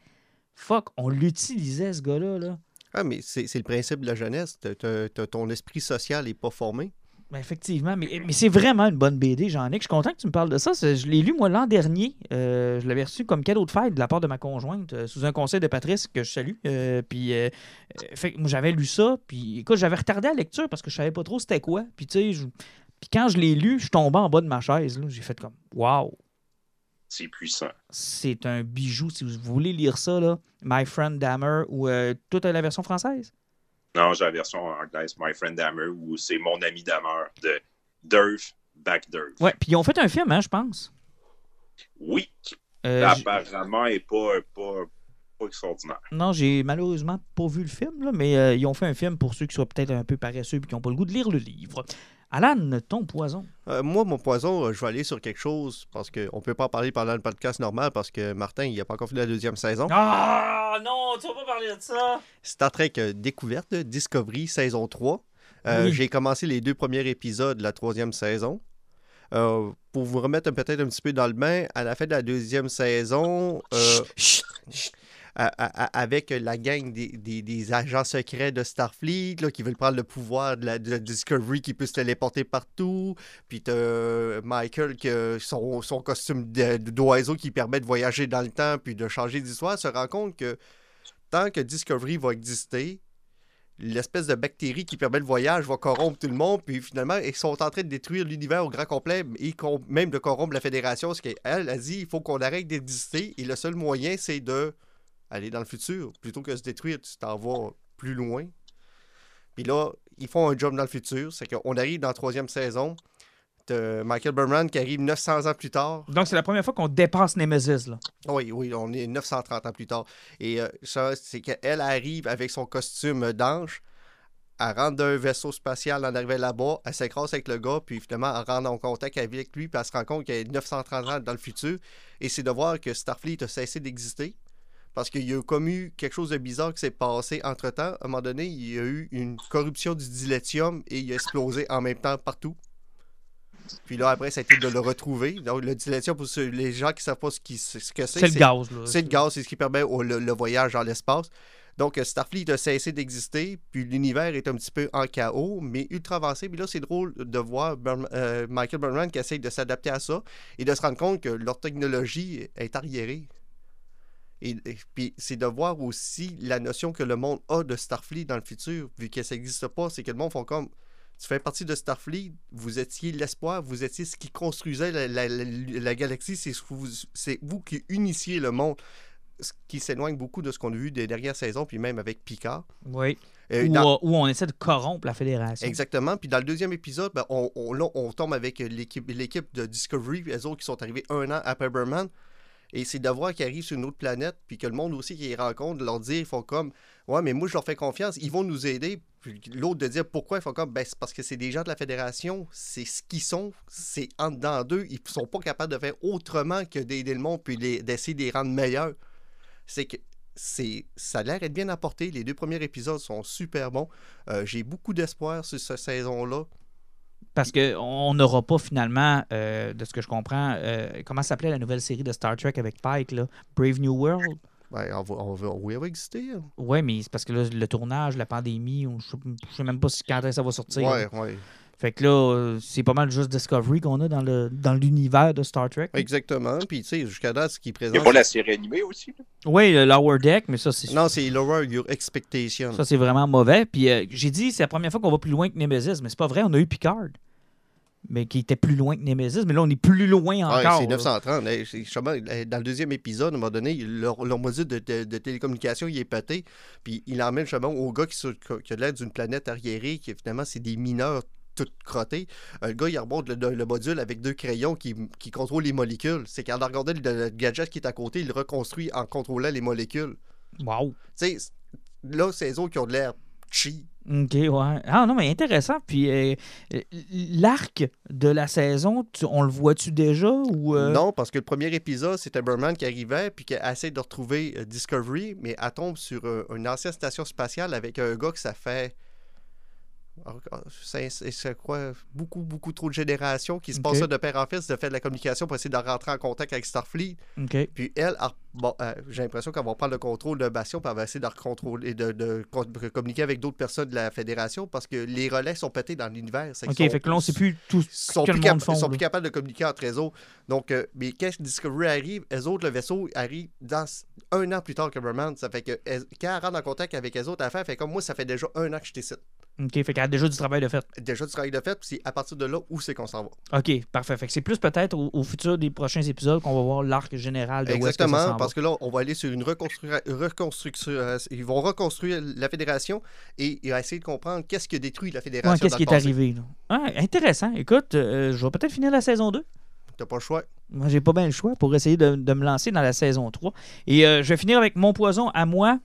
Fuck, on l'utilisait, ce gars-là. Là. Ah, mais c'est le principe de la jeunesse. Ton esprit social n'est pas formé. Ben effectivement, mais c'est vraiment une bonne BD, Jean-Nic. Je suis content que tu me parles de ça. Je l'ai lu, moi, l'an dernier. Je l'avais reçu comme cadeau de fête de la part de ma conjointe, sous un conseil de Patrice, que je salue. Fait, moi, j'avais lu ça. Puis, écoute, j'avais retardé la lecture parce que je savais pas trop c'était quoi. Puis, tu sais, Puis quand je l'ai lu, je suis tombé en bas de ma chaise. J'ai fait comme « Wow! » C'est puissant. C'est un bijou. Si vous voulez lire ça, là, My Friend Dahmer, ou toute la version française? Non, j'ai la version anglaise, My Friend Dahmer, ou c'est Mon Ami Dahmer, de Durf, Back Durf. Ouais, puis ils ont fait un film, hein, je pense. Oui. Apparemment, il n'est pas extraordinaire. Non, j'ai malheureusement pas vu le film, là, mais ils ont fait un film pour ceux qui sont peut-être un peu paresseux et qui n'ont pas le goût de lire le livre. Alan, ton poison. Moi, mon poison, je vais aller sur quelque chose parce qu'on ne peut pas en parler pendant le podcast normal parce que Martin, il n'a pas encore fini la deuxième saison. Ah non, tu vas pas parler de ça! Star Trek Découverte, Discovery, saison 3. Oui. J'ai commencé les 2 premiers épisodes de la 3e saison. Pour vous remettre peut-être un petit peu dans le bain, à la fin de la 2e saison... avec la gang des agents secrets de Starfleet là, qui veulent prendre le pouvoir de la Discovery qui peut se téléporter partout. Puis t'as Michael qui a son costume d'oiseau qui permet de voyager dans le temps puis de changer d'histoire, se rend compte que tant que Discovery va exister, l'espèce de bactérie qui permet le voyage va corrompre tout le monde, puis finalement, ils sont en train de détruire l'univers au grand complet, et même de corrompre la Fédération, parce qu'elle a dit il faut qu'on arrête d'exister, et le seul moyen, c'est de aller dans le futur. Plutôt que se détruire, tu t'en vas plus loin. Puis là, ils font un job dans le futur, c'est qu'on arrive dans la 3e saison, t'as Michael Burnham qui arrive 900 ans plus tard. Donc, c'est la première fois qu'on dépasse Nemesis, là. Oui, oui, on est 930 ans plus tard. Et ça, c'est qu'elle arrive avec son costume d'ange, elle rentre d'un vaisseau spatial en arrivant là-bas, elle s'écrase avec le gars, puis finalement, elle rentre en contact avec lui, puis elle se rend compte qu'elle est 930 ans dans le futur. Et c'est de voir que Starfleet a cessé d'exister, parce qu'il y a comme eu quelque chose de bizarre qui s'est passé entre-temps. À un moment donné, il y a eu une corruption du dilithium et il a explosé en même temps partout. Puis là, après, ça a été de le retrouver. Donc, le dilithium, pour les gens qui ne savent pas ce que c'est... C'est le gaz, là. C'est le gaz, c'est ce qui permet le voyage dans l'espace. Donc, Starfleet a cessé d'exister, puis l'univers est un petit peu en chaos, mais ultra avancé. Puis là, c'est drôle de voir Michael Burnham qui essaye de s'adapter à ça et de se rendre compte que leur technologie est arriérée. Et puis, c'est de voir aussi la notion que le monde a de Starfleet dans le futur, vu que ça n'existe pas. C'est que le monde font comme... Tu fais partie de Starfleet, vous étiez l'espoir, vous étiez ce qui construisait la galaxie, c'est vous qui unissiez le monde, ce qui s'éloigne beaucoup de ce qu'on a vu des dernières saisons, puis même avec Picard. Oui, où on essaie de corrompre la Fédération. Exactement, puis dans le 2e épisode, ben, on tombe avec l'équipe de Discovery, les autres qui sont arrivés 1 an après Berman. Et c'est de voir qu'ils arrivent sur une autre planète, puis que le monde aussi qui les rencontre, leur dire, ils font comme « Ouais, mais moi, je leur fais confiance, ils vont nous aider. » Puis l'autre de dire pourquoi, ils font comme « Ben, c'est parce que c'est des gens de la Fédération, c'est ce qu'ils sont, c'est en dedans d'eux, ils sont pas capables de faire autrement que d'aider le monde, puis d'essayer de les rendre meilleurs. » C'est que ça a l'air d'être bien apporté, les 2 premiers épisodes sont super bons. J'ai beaucoup d'espoir sur cette saison-là. Parce qu'on n'aura pas finalement, de ce que je comprends, comment s'appelait la nouvelle série de Star Trek avec Pike, là? Brave New World? Ouais, on va exister. Hein? Oui, mais c'est parce que là, le tournage, la pandémie, je sais même pas quand ça va sortir. Oui, oui. Fait que là, c'est pas mal juste Discovery qu'on a dans l'univers de Star Trek. Exactement. Puis, tu sais, jusqu'à date, ce qui présente... Il n'y a pas la série animée aussi, là? Oui, Lower Deck, mais ça, c'est... Non, c'est Lower Your Expectation. Ça, c'est vraiment mauvais. Puis, j'ai dit, c'est la première fois qu'on va plus loin que Nemesis, mais c'est pas vrai, on a eu Picard. Mais qui était plus loin que Nemesis, mais là, on est plus loin encore. Ouais, c'est 930. Dans le 2e épisode, à un moment donné, leur module de télécommunication, il est pété, puis il emmène justement au gars qui a l'air d'une planète arriérée, qui finalement, c'est des mineurs tout crottés. Le gars, il remonte le module avec 2 crayons qui contrôlent les molécules. C'est qu'en regardant le gadget qui est à côté, il le reconstruit en contrôlant les molécules. Wow! Tu sais, là, c'est les autres qui ont de l'air cheap. OK, ouais. Ah non, mais intéressant. Puis l'arc de la saison, on le voit-tu déjà? Ou, Non, parce que le premier épisode, c'était Berman qui arrivait puis qui essaie de retrouver Discovery, mais elle tombe sur une ancienne station spatiale avec un gars que ça fait... C'est quoi? Beaucoup trop de générations qui se passent ça de père en fils, de faire de la communication pour essayer de rentrer en contact avec Starfleet. Okay. Puis elle, j'ai l'impression qu'elle va prendre le contrôle d'un bastion puis elle va essayer de communiquer avec d'autres personnes de la Fédération parce que les relais sont pétés dans l'univers. OK, fait que là, on ne sait plus tout ce que le monde font. Ils sont plus capables de communiquer entre eux autres. Donc, mais quand Discovery arrive, elles autres, le vaisseau arrive dans 1 an plus tard que Berman. Ça fait que quand elle rentre en contact avec elles autres, elle fait comme moi, ça fait déjà 1 an que je t'ai cité. OK, fait qu'elle a déjà du travail de fait. Déjà du travail de fait, puis c'est à partir de là où c'est qu'on s'en va. OK, parfait. Fait que c'est plus peut-être au futur des prochains épisodes qu'on va voir l'arc général de où est-ce que ça s'en va. Exactement, parce que là, on va aller sur une reconstruction. Ils vont reconstruire la Fédération et essayer de comprendre qu'est-ce qui a détruit la Fédération. Ouais, qu'est-ce qui est arrivé. Là. Ah, intéressant. Écoute, je vais peut-être finir la saison 2. T'as pas le choix. Moi, j'ai pas bien le choix pour essayer de me lancer dans la saison 3. Et je vais finir avec mon poison à moi.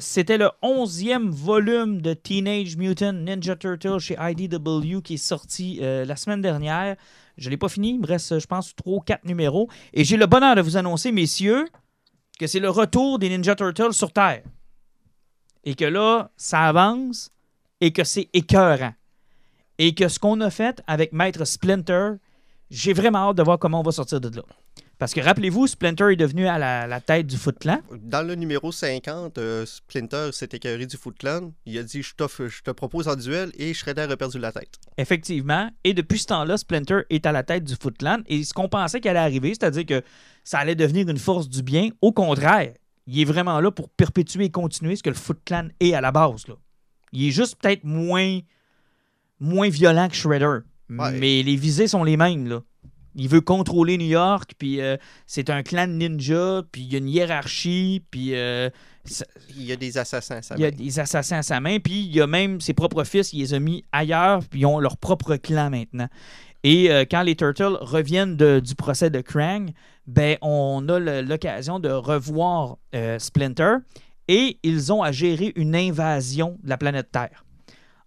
C'était le 11e volume de Teenage Mutant Ninja Turtle chez IDW qui est sorti la semaine dernière. Je ne l'ai pas fini. Il me reste, je pense, 3 ou 4 numéros. Et j'ai le bonheur de vous annoncer, messieurs, que c'est le retour des Ninja Turtles sur Terre. Et que là, ça avance et que c'est écœurant. Et que ce qu'on a fait avec Maître Splinter... J'ai vraiment hâte de voir comment on va sortir de là. Parce que rappelez-vous, Splinter est devenu à la tête du Foot Clan. Dans le numéro 50, Splinter s'est écœuré du Foot Clan. Il a dit je te propose en duel et Shredder a perdu la tête. Effectivement. Et depuis ce temps-là, Splinter est à la tête du Foot Clan. Et ce qu'on pensait qu'il allait arriver, c'est-à-dire que ça allait devenir une force du bien, au contraire, il est vraiment là pour perpétuer et continuer ce que le Foot Clan est à la base. Là. Il est juste peut-être moins violent que Shredder. Ouais. Mais les visées sont les mêmes, là. Il veut contrôler New York, puis c'est un clan de ninja, puis il y a une hiérarchie, puis... il y a des assassins à sa main. Il y a des assassins à sa main, puis il y a même ses propres fils, il les a mis ailleurs, puis ils ont leur propre clan maintenant. Et quand les Turtles reviennent du procès de Krang, ben on a l'occasion de revoir Splinter, et ils ont à gérer une invasion de la planète Terre.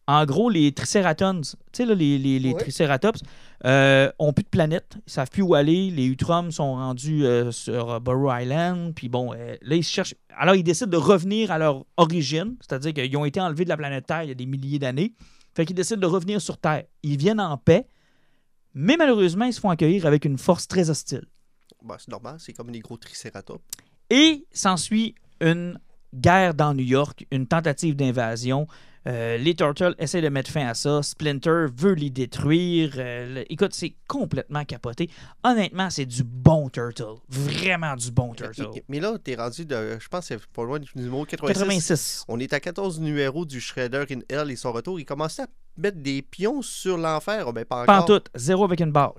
En gros, les Triceratops, tu sais, les Triceratops ont plus de planète. Ils savent plus où aller. Les Utroms sont rendus sur Burrow Island. Puis bon, là, ils cherchent. Alors, ils décident de revenir à leur origine. C'est-à-dire qu'ils ont été enlevés de la planète Terre il y a des milliers d'années. Fait qu'ils décident de revenir sur Terre. Ils viennent en paix. Mais malheureusement, ils se font accueillir avec une force très hostile. Ben, c'est normal. C'est comme des gros Triceratops. Et s'ensuit une guerre dans New York. Une tentative d'invasion. Les Turtles essaient de mettre fin à ça. Splinter veut les détruire. Écoute, c'est complètement capoté. Honnêtement, c'est du bon Turtle. Vraiment du bon Turtle. Mais là, t'es rendu de... Je pense que c'est pas loin du numéro 86. On est à 14 numéros du Shredder in Hell et son retour. Il commençait à mettre des pions sur l'enfer. Ben, pas encore. Pas en tout. Zéro avec une barre.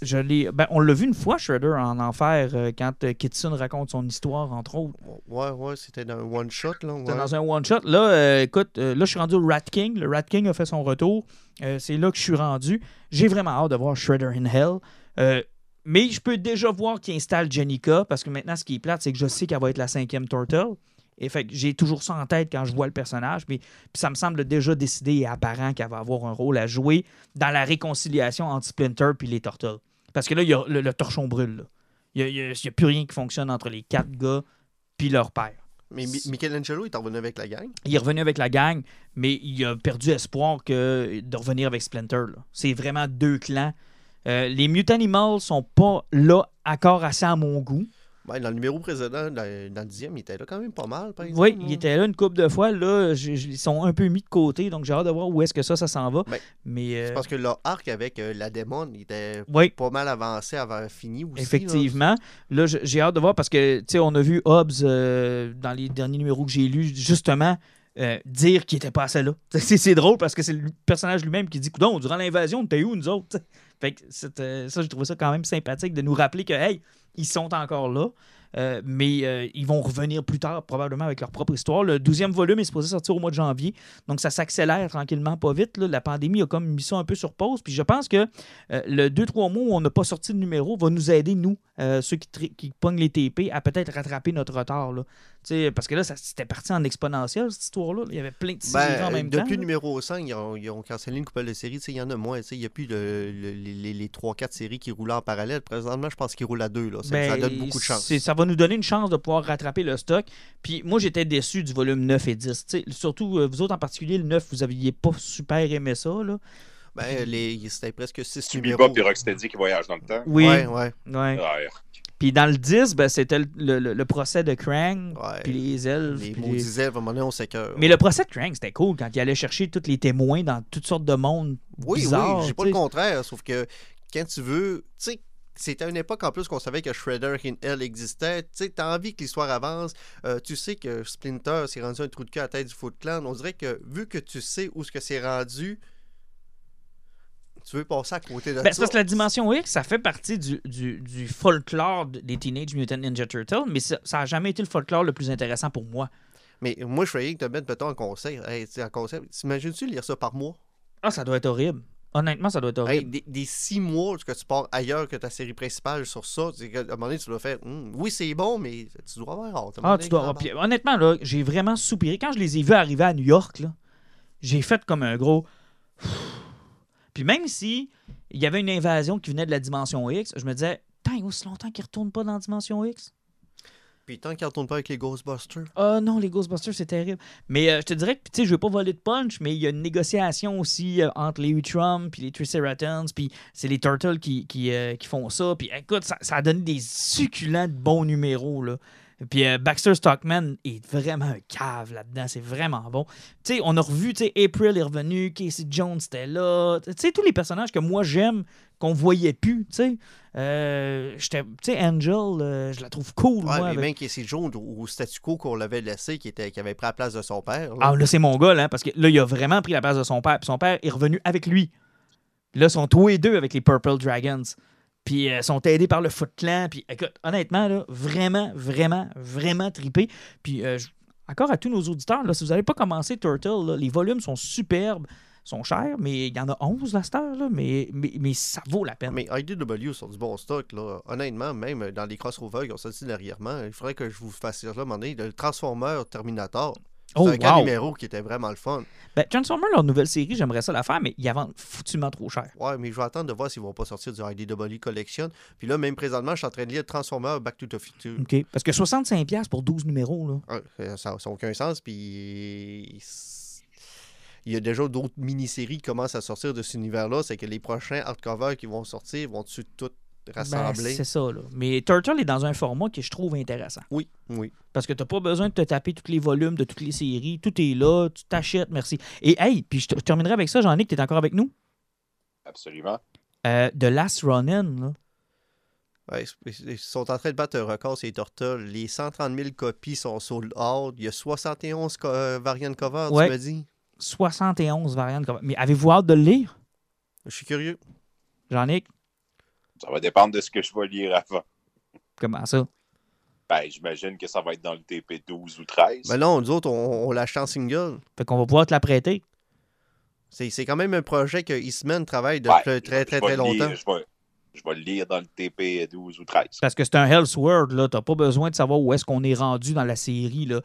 Ben, on l'a vu une fois, Shredder, en enfer, quand Kitson raconte son histoire, entre autres. Ouais, c'était dans un one-shot. Ouais. C'était dans un one-shot. Là, écoute, là, je suis rendu au Rat King. Le Rat King a fait son retour. C'est là que je suis rendu. J'ai vraiment hâte de voir Shredder in Hell. Mais je peux déjà voir qu'il installe Jenica, parce que maintenant, ce qui est plate, c'est que je sais qu'elle va être la 5e Turtle. Et fait que j'ai toujours ça en tête quand je vois le personnage. Puis ça me semble déjà décidé et apparent qu'elle va avoir un rôle à jouer dans la réconciliation entre Splinter et les Turtles. Parce que là, il y a le torchon brûle. Il n'y a plus rien qui fonctionne entre les 4 gars puis leur père. Mais Michelangelo est revenu avec la gang. Il est revenu avec la gang, mais il a perdu espoir de revenir avec Splinter. C'est vraiment deux clans. Les Mutant Animals sont pas là encore assez à mon goût. Ben, dans le numéro précédent, dans le 10e, il était là quand même pas mal, par exemple. Oui, il était là une couple de fois. Là, ils sont un peu mis de côté, donc j'ai hâte de voir où est-ce que ça s'en va. Ben, c'est parce que le arc avec la démon, il était pas mal avancé avant fini aussi. Effectivement. Là, j'ai hâte de voir parce que, tu sais, on a vu Hobbs dans les derniers numéros que j'ai lus, justement, dire qu'il était pas assez là. C'est drôle parce que c'est le personnage lui-même qui dit « Coudon, durant l'invasion, on était où, nous autres? » Fait que ça, j'ai trouvé ça quand même sympathique de nous rappeler que, hey, ils sont encore là, mais ils vont revenir plus tard, probablement avec leur propre histoire. Le 12e volume est supposé sortir au mois de janvier, donc ça s'accélère tranquillement, pas vite. Là. La pandémie a comme mis ça un peu sur pause, puis je pense que le 2-3 mois où on n'a pas sorti de numéro va nous aider, nous, ceux qui pognent les TP, à peut-être rattraper notre retard. Là. Parce que là, c'était parti en exponentiel, cette histoire-là. Il y avait plein de séries en même temps. Depuis le numéro 5, ils ont cancellé une couple de séries. Il y en a moins. Il n'y a plus les 3-4 séries qui roulent en parallèle. Présentement, je pense qu'ils roulent à 2. Là. Ça donne beaucoup de chance. Ça va nous donner une chance de pouvoir rattraper le stock. Puis moi, j'étais déçu du volume 9 et 10. Surtout, vous autres en particulier, le 9, vous n'aviez pas super aimé ça. Là. C'était presque 6 numéros. Bebop et Rocksteady qui voyagent dans le temps. Oui. Ouais. Puis dans le 10, c'était le procès de Krang, puis les elfes. Les maudits elfes, à un moment donné, on s'écœure. Mais le procès de Krang, c'était cool quand il allait chercher tous les témoins dans toutes sortes de mondes bizarres. Oui, j'ai pas le contraire, sauf que quand tu veux... C'était à une époque en plus qu'on savait que Shredder in Hell existait. Tu sais, t'as envie que l'histoire avance. Tu sais que Splinter s'est rendu un trou de cul à la tête du Foot Clan. On dirait que vu que tu sais où ce que c'est rendu, tu veux passer à côté de ça. Parce que la dimension X, ça fait partie du folklore des Teenage Mutant Ninja Turtles, mais ça n'a jamais été le folklore le plus intéressant pour moi. Mais moi, je voyais que te mettre peut-être en conseil. T'imagines-tu lire ça par mois? Ah, ça doit être horrible. Honnêtement, ça doit être horrible. Hey, des 6 mois que tu pars ailleurs que ta série principale sur ça, à un moment donné, tu dois faire oui, c'est bon, mais tu dois avoir hâte. Ah, tu dois avoir... Puis, honnêtement, là, j'ai vraiment soupiré. Quand je les ai vus arriver à New York, là, j'ai fait comme un gros... Puis même si il y avait une invasion qui venait de la dimension X, je me disais, tant il y a aussi longtemps qu'ils ne retournent pas dans la dimension X. Puis tant qu'ils ne retournent pas avec les Ghostbusters. Ah non, les Ghostbusters, c'est terrible. Mais je te dirais que, tu sais, je ne veux pas voler de punch, mais il y a une négociation aussi entre les Utrum puis les Triceratons, puis c'est les Turtles qui font ça. Puis écoute, ça a donné des succulents de bons numéros, là. Puis Baxter Stockman est vraiment un cave là-dedans. C'est vraiment bon. Tu sais, on a revu, tu sais, April est revenu, Casey Jones était là. Tu sais, tous les personnages que moi j'aime, qu'on voyait plus, tu sais. Tu sais, Angel, je la trouve cool. Ouais, moi, mais même Casey Jones, au statu quo qu'on l'avait laissé, qui avait pris la place de son père. Là. Ah, là, c'est mon gars, là, parce que là, il a vraiment pris la place de son père. Puis son père est revenu avec lui. Puis là, ils sont tous les deux avec les Purple Dragons. Puis sont aidés par le Foot Clan. Puis écoute, honnêtement, là, vraiment, vraiment, vraiment trippé. Puis encore à tous nos auditeurs, là, si vous n'avez pas commencé Turtle, là, les volumes sont superbes, sont chers, mais il y en a 11 à cette heure, là, mais ça vaut la peine. Mais IDW sont du bon stock, là. Honnêtement, même dans les crossovers ils ont sorti dernièrement, il faudrait que je vous fasse dire là, le Transformer Terminator. C'est un gars numéro qui était vraiment le fun. Ben, Transformer, leur nouvelle série, j'aimerais ça la faire, mais ils la vendent foutument trop cher. Ouais, mais je vais attendre de voir s'ils vont pas sortir du IDW Collection. Puis là, même présentement, je suis en train de lire Transformer Back to the Future. OK. Parce que 65$ pour 12 numéros, là. Ouais, ça n'a aucun sens. Puis il y a déjà d'autres mini-séries qui commencent à sortir de cet univers-là. C'est que les prochains hardcovers qui vont sortir vont-tu toutes rassembler. Ben, c'est ça, là. Mais Turtle est dans un format que je trouve intéressant. Oui, oui. Parce que t'as pas besoin de te taper tous les volumes de toutes les séries. Tout est là, tu t'achètes, merci. Et hey, puis je terminerai avec ça, Jean-Nic, t'es encore avec nous? Absolument. The Last Ronin, là. Ouais, ils sont en train de battre un record, c'est Turtle. Les 130 000 copies sont sold out. Il y a 71 variant cover, ouais. Tu m'as dit? 71 variant cover. Mais avez-vous hâte de le lire? Je suis curieux. Jean-Nic? Ça va dépendre de ce que je vais lire avant. Comment ça? Ben, j'imagine que ça va être dans le TP 12 ou 13. Ben non, nous autres, on lâche en single. Fait qu'on va pouvoir te la prêter. C'est quand même un projet que Eastman travaille depuis très longtemps. Je vais le lire dans le TP 12 ou 13. Parce que c'est un Elseworld, là. T'as pas besoin de savoir où est-ce qu'on est rendu dans la série, là.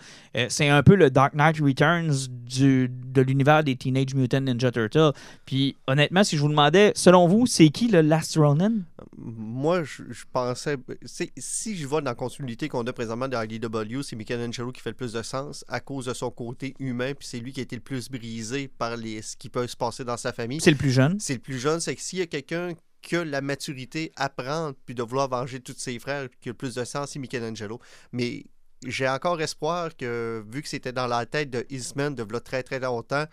C'est un peu le Dark Knight Returns de l'univers des Teenage Mutant Ninja Turtles. Puis, honnêtement, si je vous demandais, selon vous, c'est qui le Last Ronin? Moi, je pensais... Si je vais dans la continuité qu'on a présentement dans IDW, c'est Michelangelo qui fait le plus de sens à cause de son côté humain, puis c'est lui qui a été le plus brisé par ce qui peut se passer dans sa famille. C'est le plus jeune. C'est le plus jeune. C'est que s'il y a quelqu'un... que la maturité à prendre puis de vouloir venger tous ses frères qui a le plus de sens, c'est Michelangelo. Mais j'ai encore espoir que, vu que c'était dans la tête de Eastman de très très longtemps,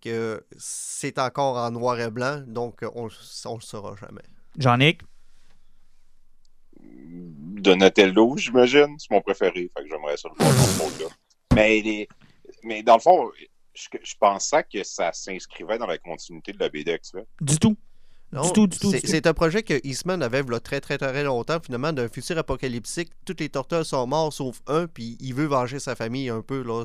que c'est encore en noir et blanc, donc on le saura jamais. Jean-Nic? Donatello, j'imagine. C'est mon préféré, fait que j'aimerais ça le voir dans le monde, là. Mais dans le fond, je pensais que ça s'inscrivait dans la continuité de la BD actuelle. Du tout. Non, du tout. C'est un projet que Eastman avait il y a très longtemps, finalement, d'un futur apocalyptique. Toutes les Turtles sont morts sauf un, puis il veut venger sa famille un peu, là.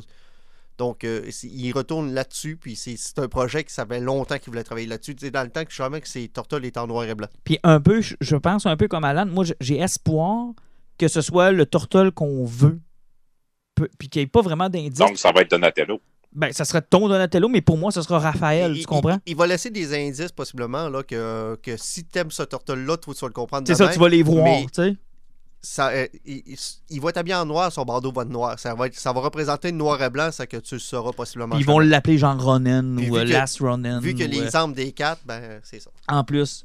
Donc, il retourne là-dessus, puis c'est un projet qui savait longtemps qu'il voulait travailler là-dessus. C'est dans le temps que je savais que ces Turtles étaient en noir et blanc. Puis un peu, je pense un peu comme Alan, moi, j'ai espoir que ce soit le Turtle qu'on veut, puis qu'il n'y ait pas vraiment d'indice. Donc, ça va être Donatello. Ben, ça sera ton Donatello, mais pour moi, ce sera Raphaël, tu comprends? Il va laisser des indices, possiblement, là, que si t'aimes ce Turtle-là, tu vas le comprendre. C'est ça, tu vas les voir, tu sais. Il va t'habiller en noir, son bandeau va être noir. Ça va représenter noir et blanc, ça que tu le sauras possiblement. Ils vont l'appeler genre Ronin puis, ou Last Ronin. Vu que les armes des quatre, ben, c'est ça. En plus.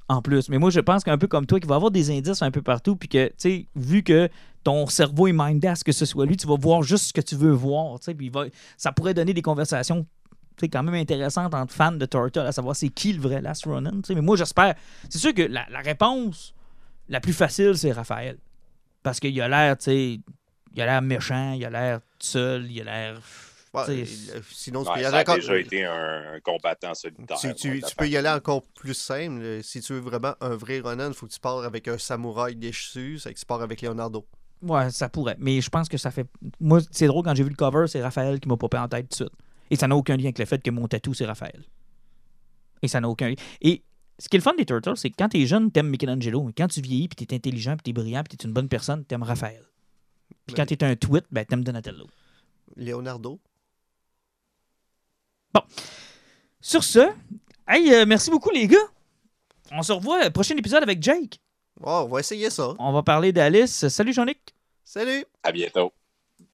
Mais moi, je pense qu'un peu comme toi, qu'il va avoir des indices un peu partout, puis que, tu sais, vu que ton cerveau est mindé à ce que ce soit lui, tu vas voir juste ce que tu veux voir. Puis ça pourrait donner des conversations quand même intéressantes entre fans de Turtle, à savoir c'est qui le vrai Last Ronin. Mais moi, j'espère... C'est sûr que la réponse La plus facile, c'est Raphaël. Parce qu'il a l'air, tu sais, il a l'air méchant, il a l'air seul, il a l'air... Sinon, tu peux y aller encore... déjà été un combattant solitaire. Tu peux y aller encore plus simple. Si tu veux vraiment un vrai Ronin, il faut que tu pars avec un samouraï déchu, c'est que tu pars avec Leonardo. Ouais, ça pourrait. Mais je pense que ça fait... Moi, c'est drôle, quand j'ai vu le cover, c'est Raphaël qui m'a popé en tête tout de suite. Et ça n'a aucun lien avec le fait que mon tatou, c'est Raphaël. Et ça n'a aucun lien. Et ce qui est le fun des Turtles, c'est que quand t'es jeune, t'aimes Michelangelo. Mais quand tu vieillis, puis t'es intelligent, puis t'es brillant, puis t'es une bonne personne, t'aimes Raphaël. Puis quand t'es un tweet, ben t'aimes Donatello. Leonardo. Bon. Sur ce, hey, merci beaucoup les gars. On se revoit le prochain épisode avec Jake. Oh, on va essayer ça. On va parler d'Alice. Salut Jean-Nic. Salut. À bientôt.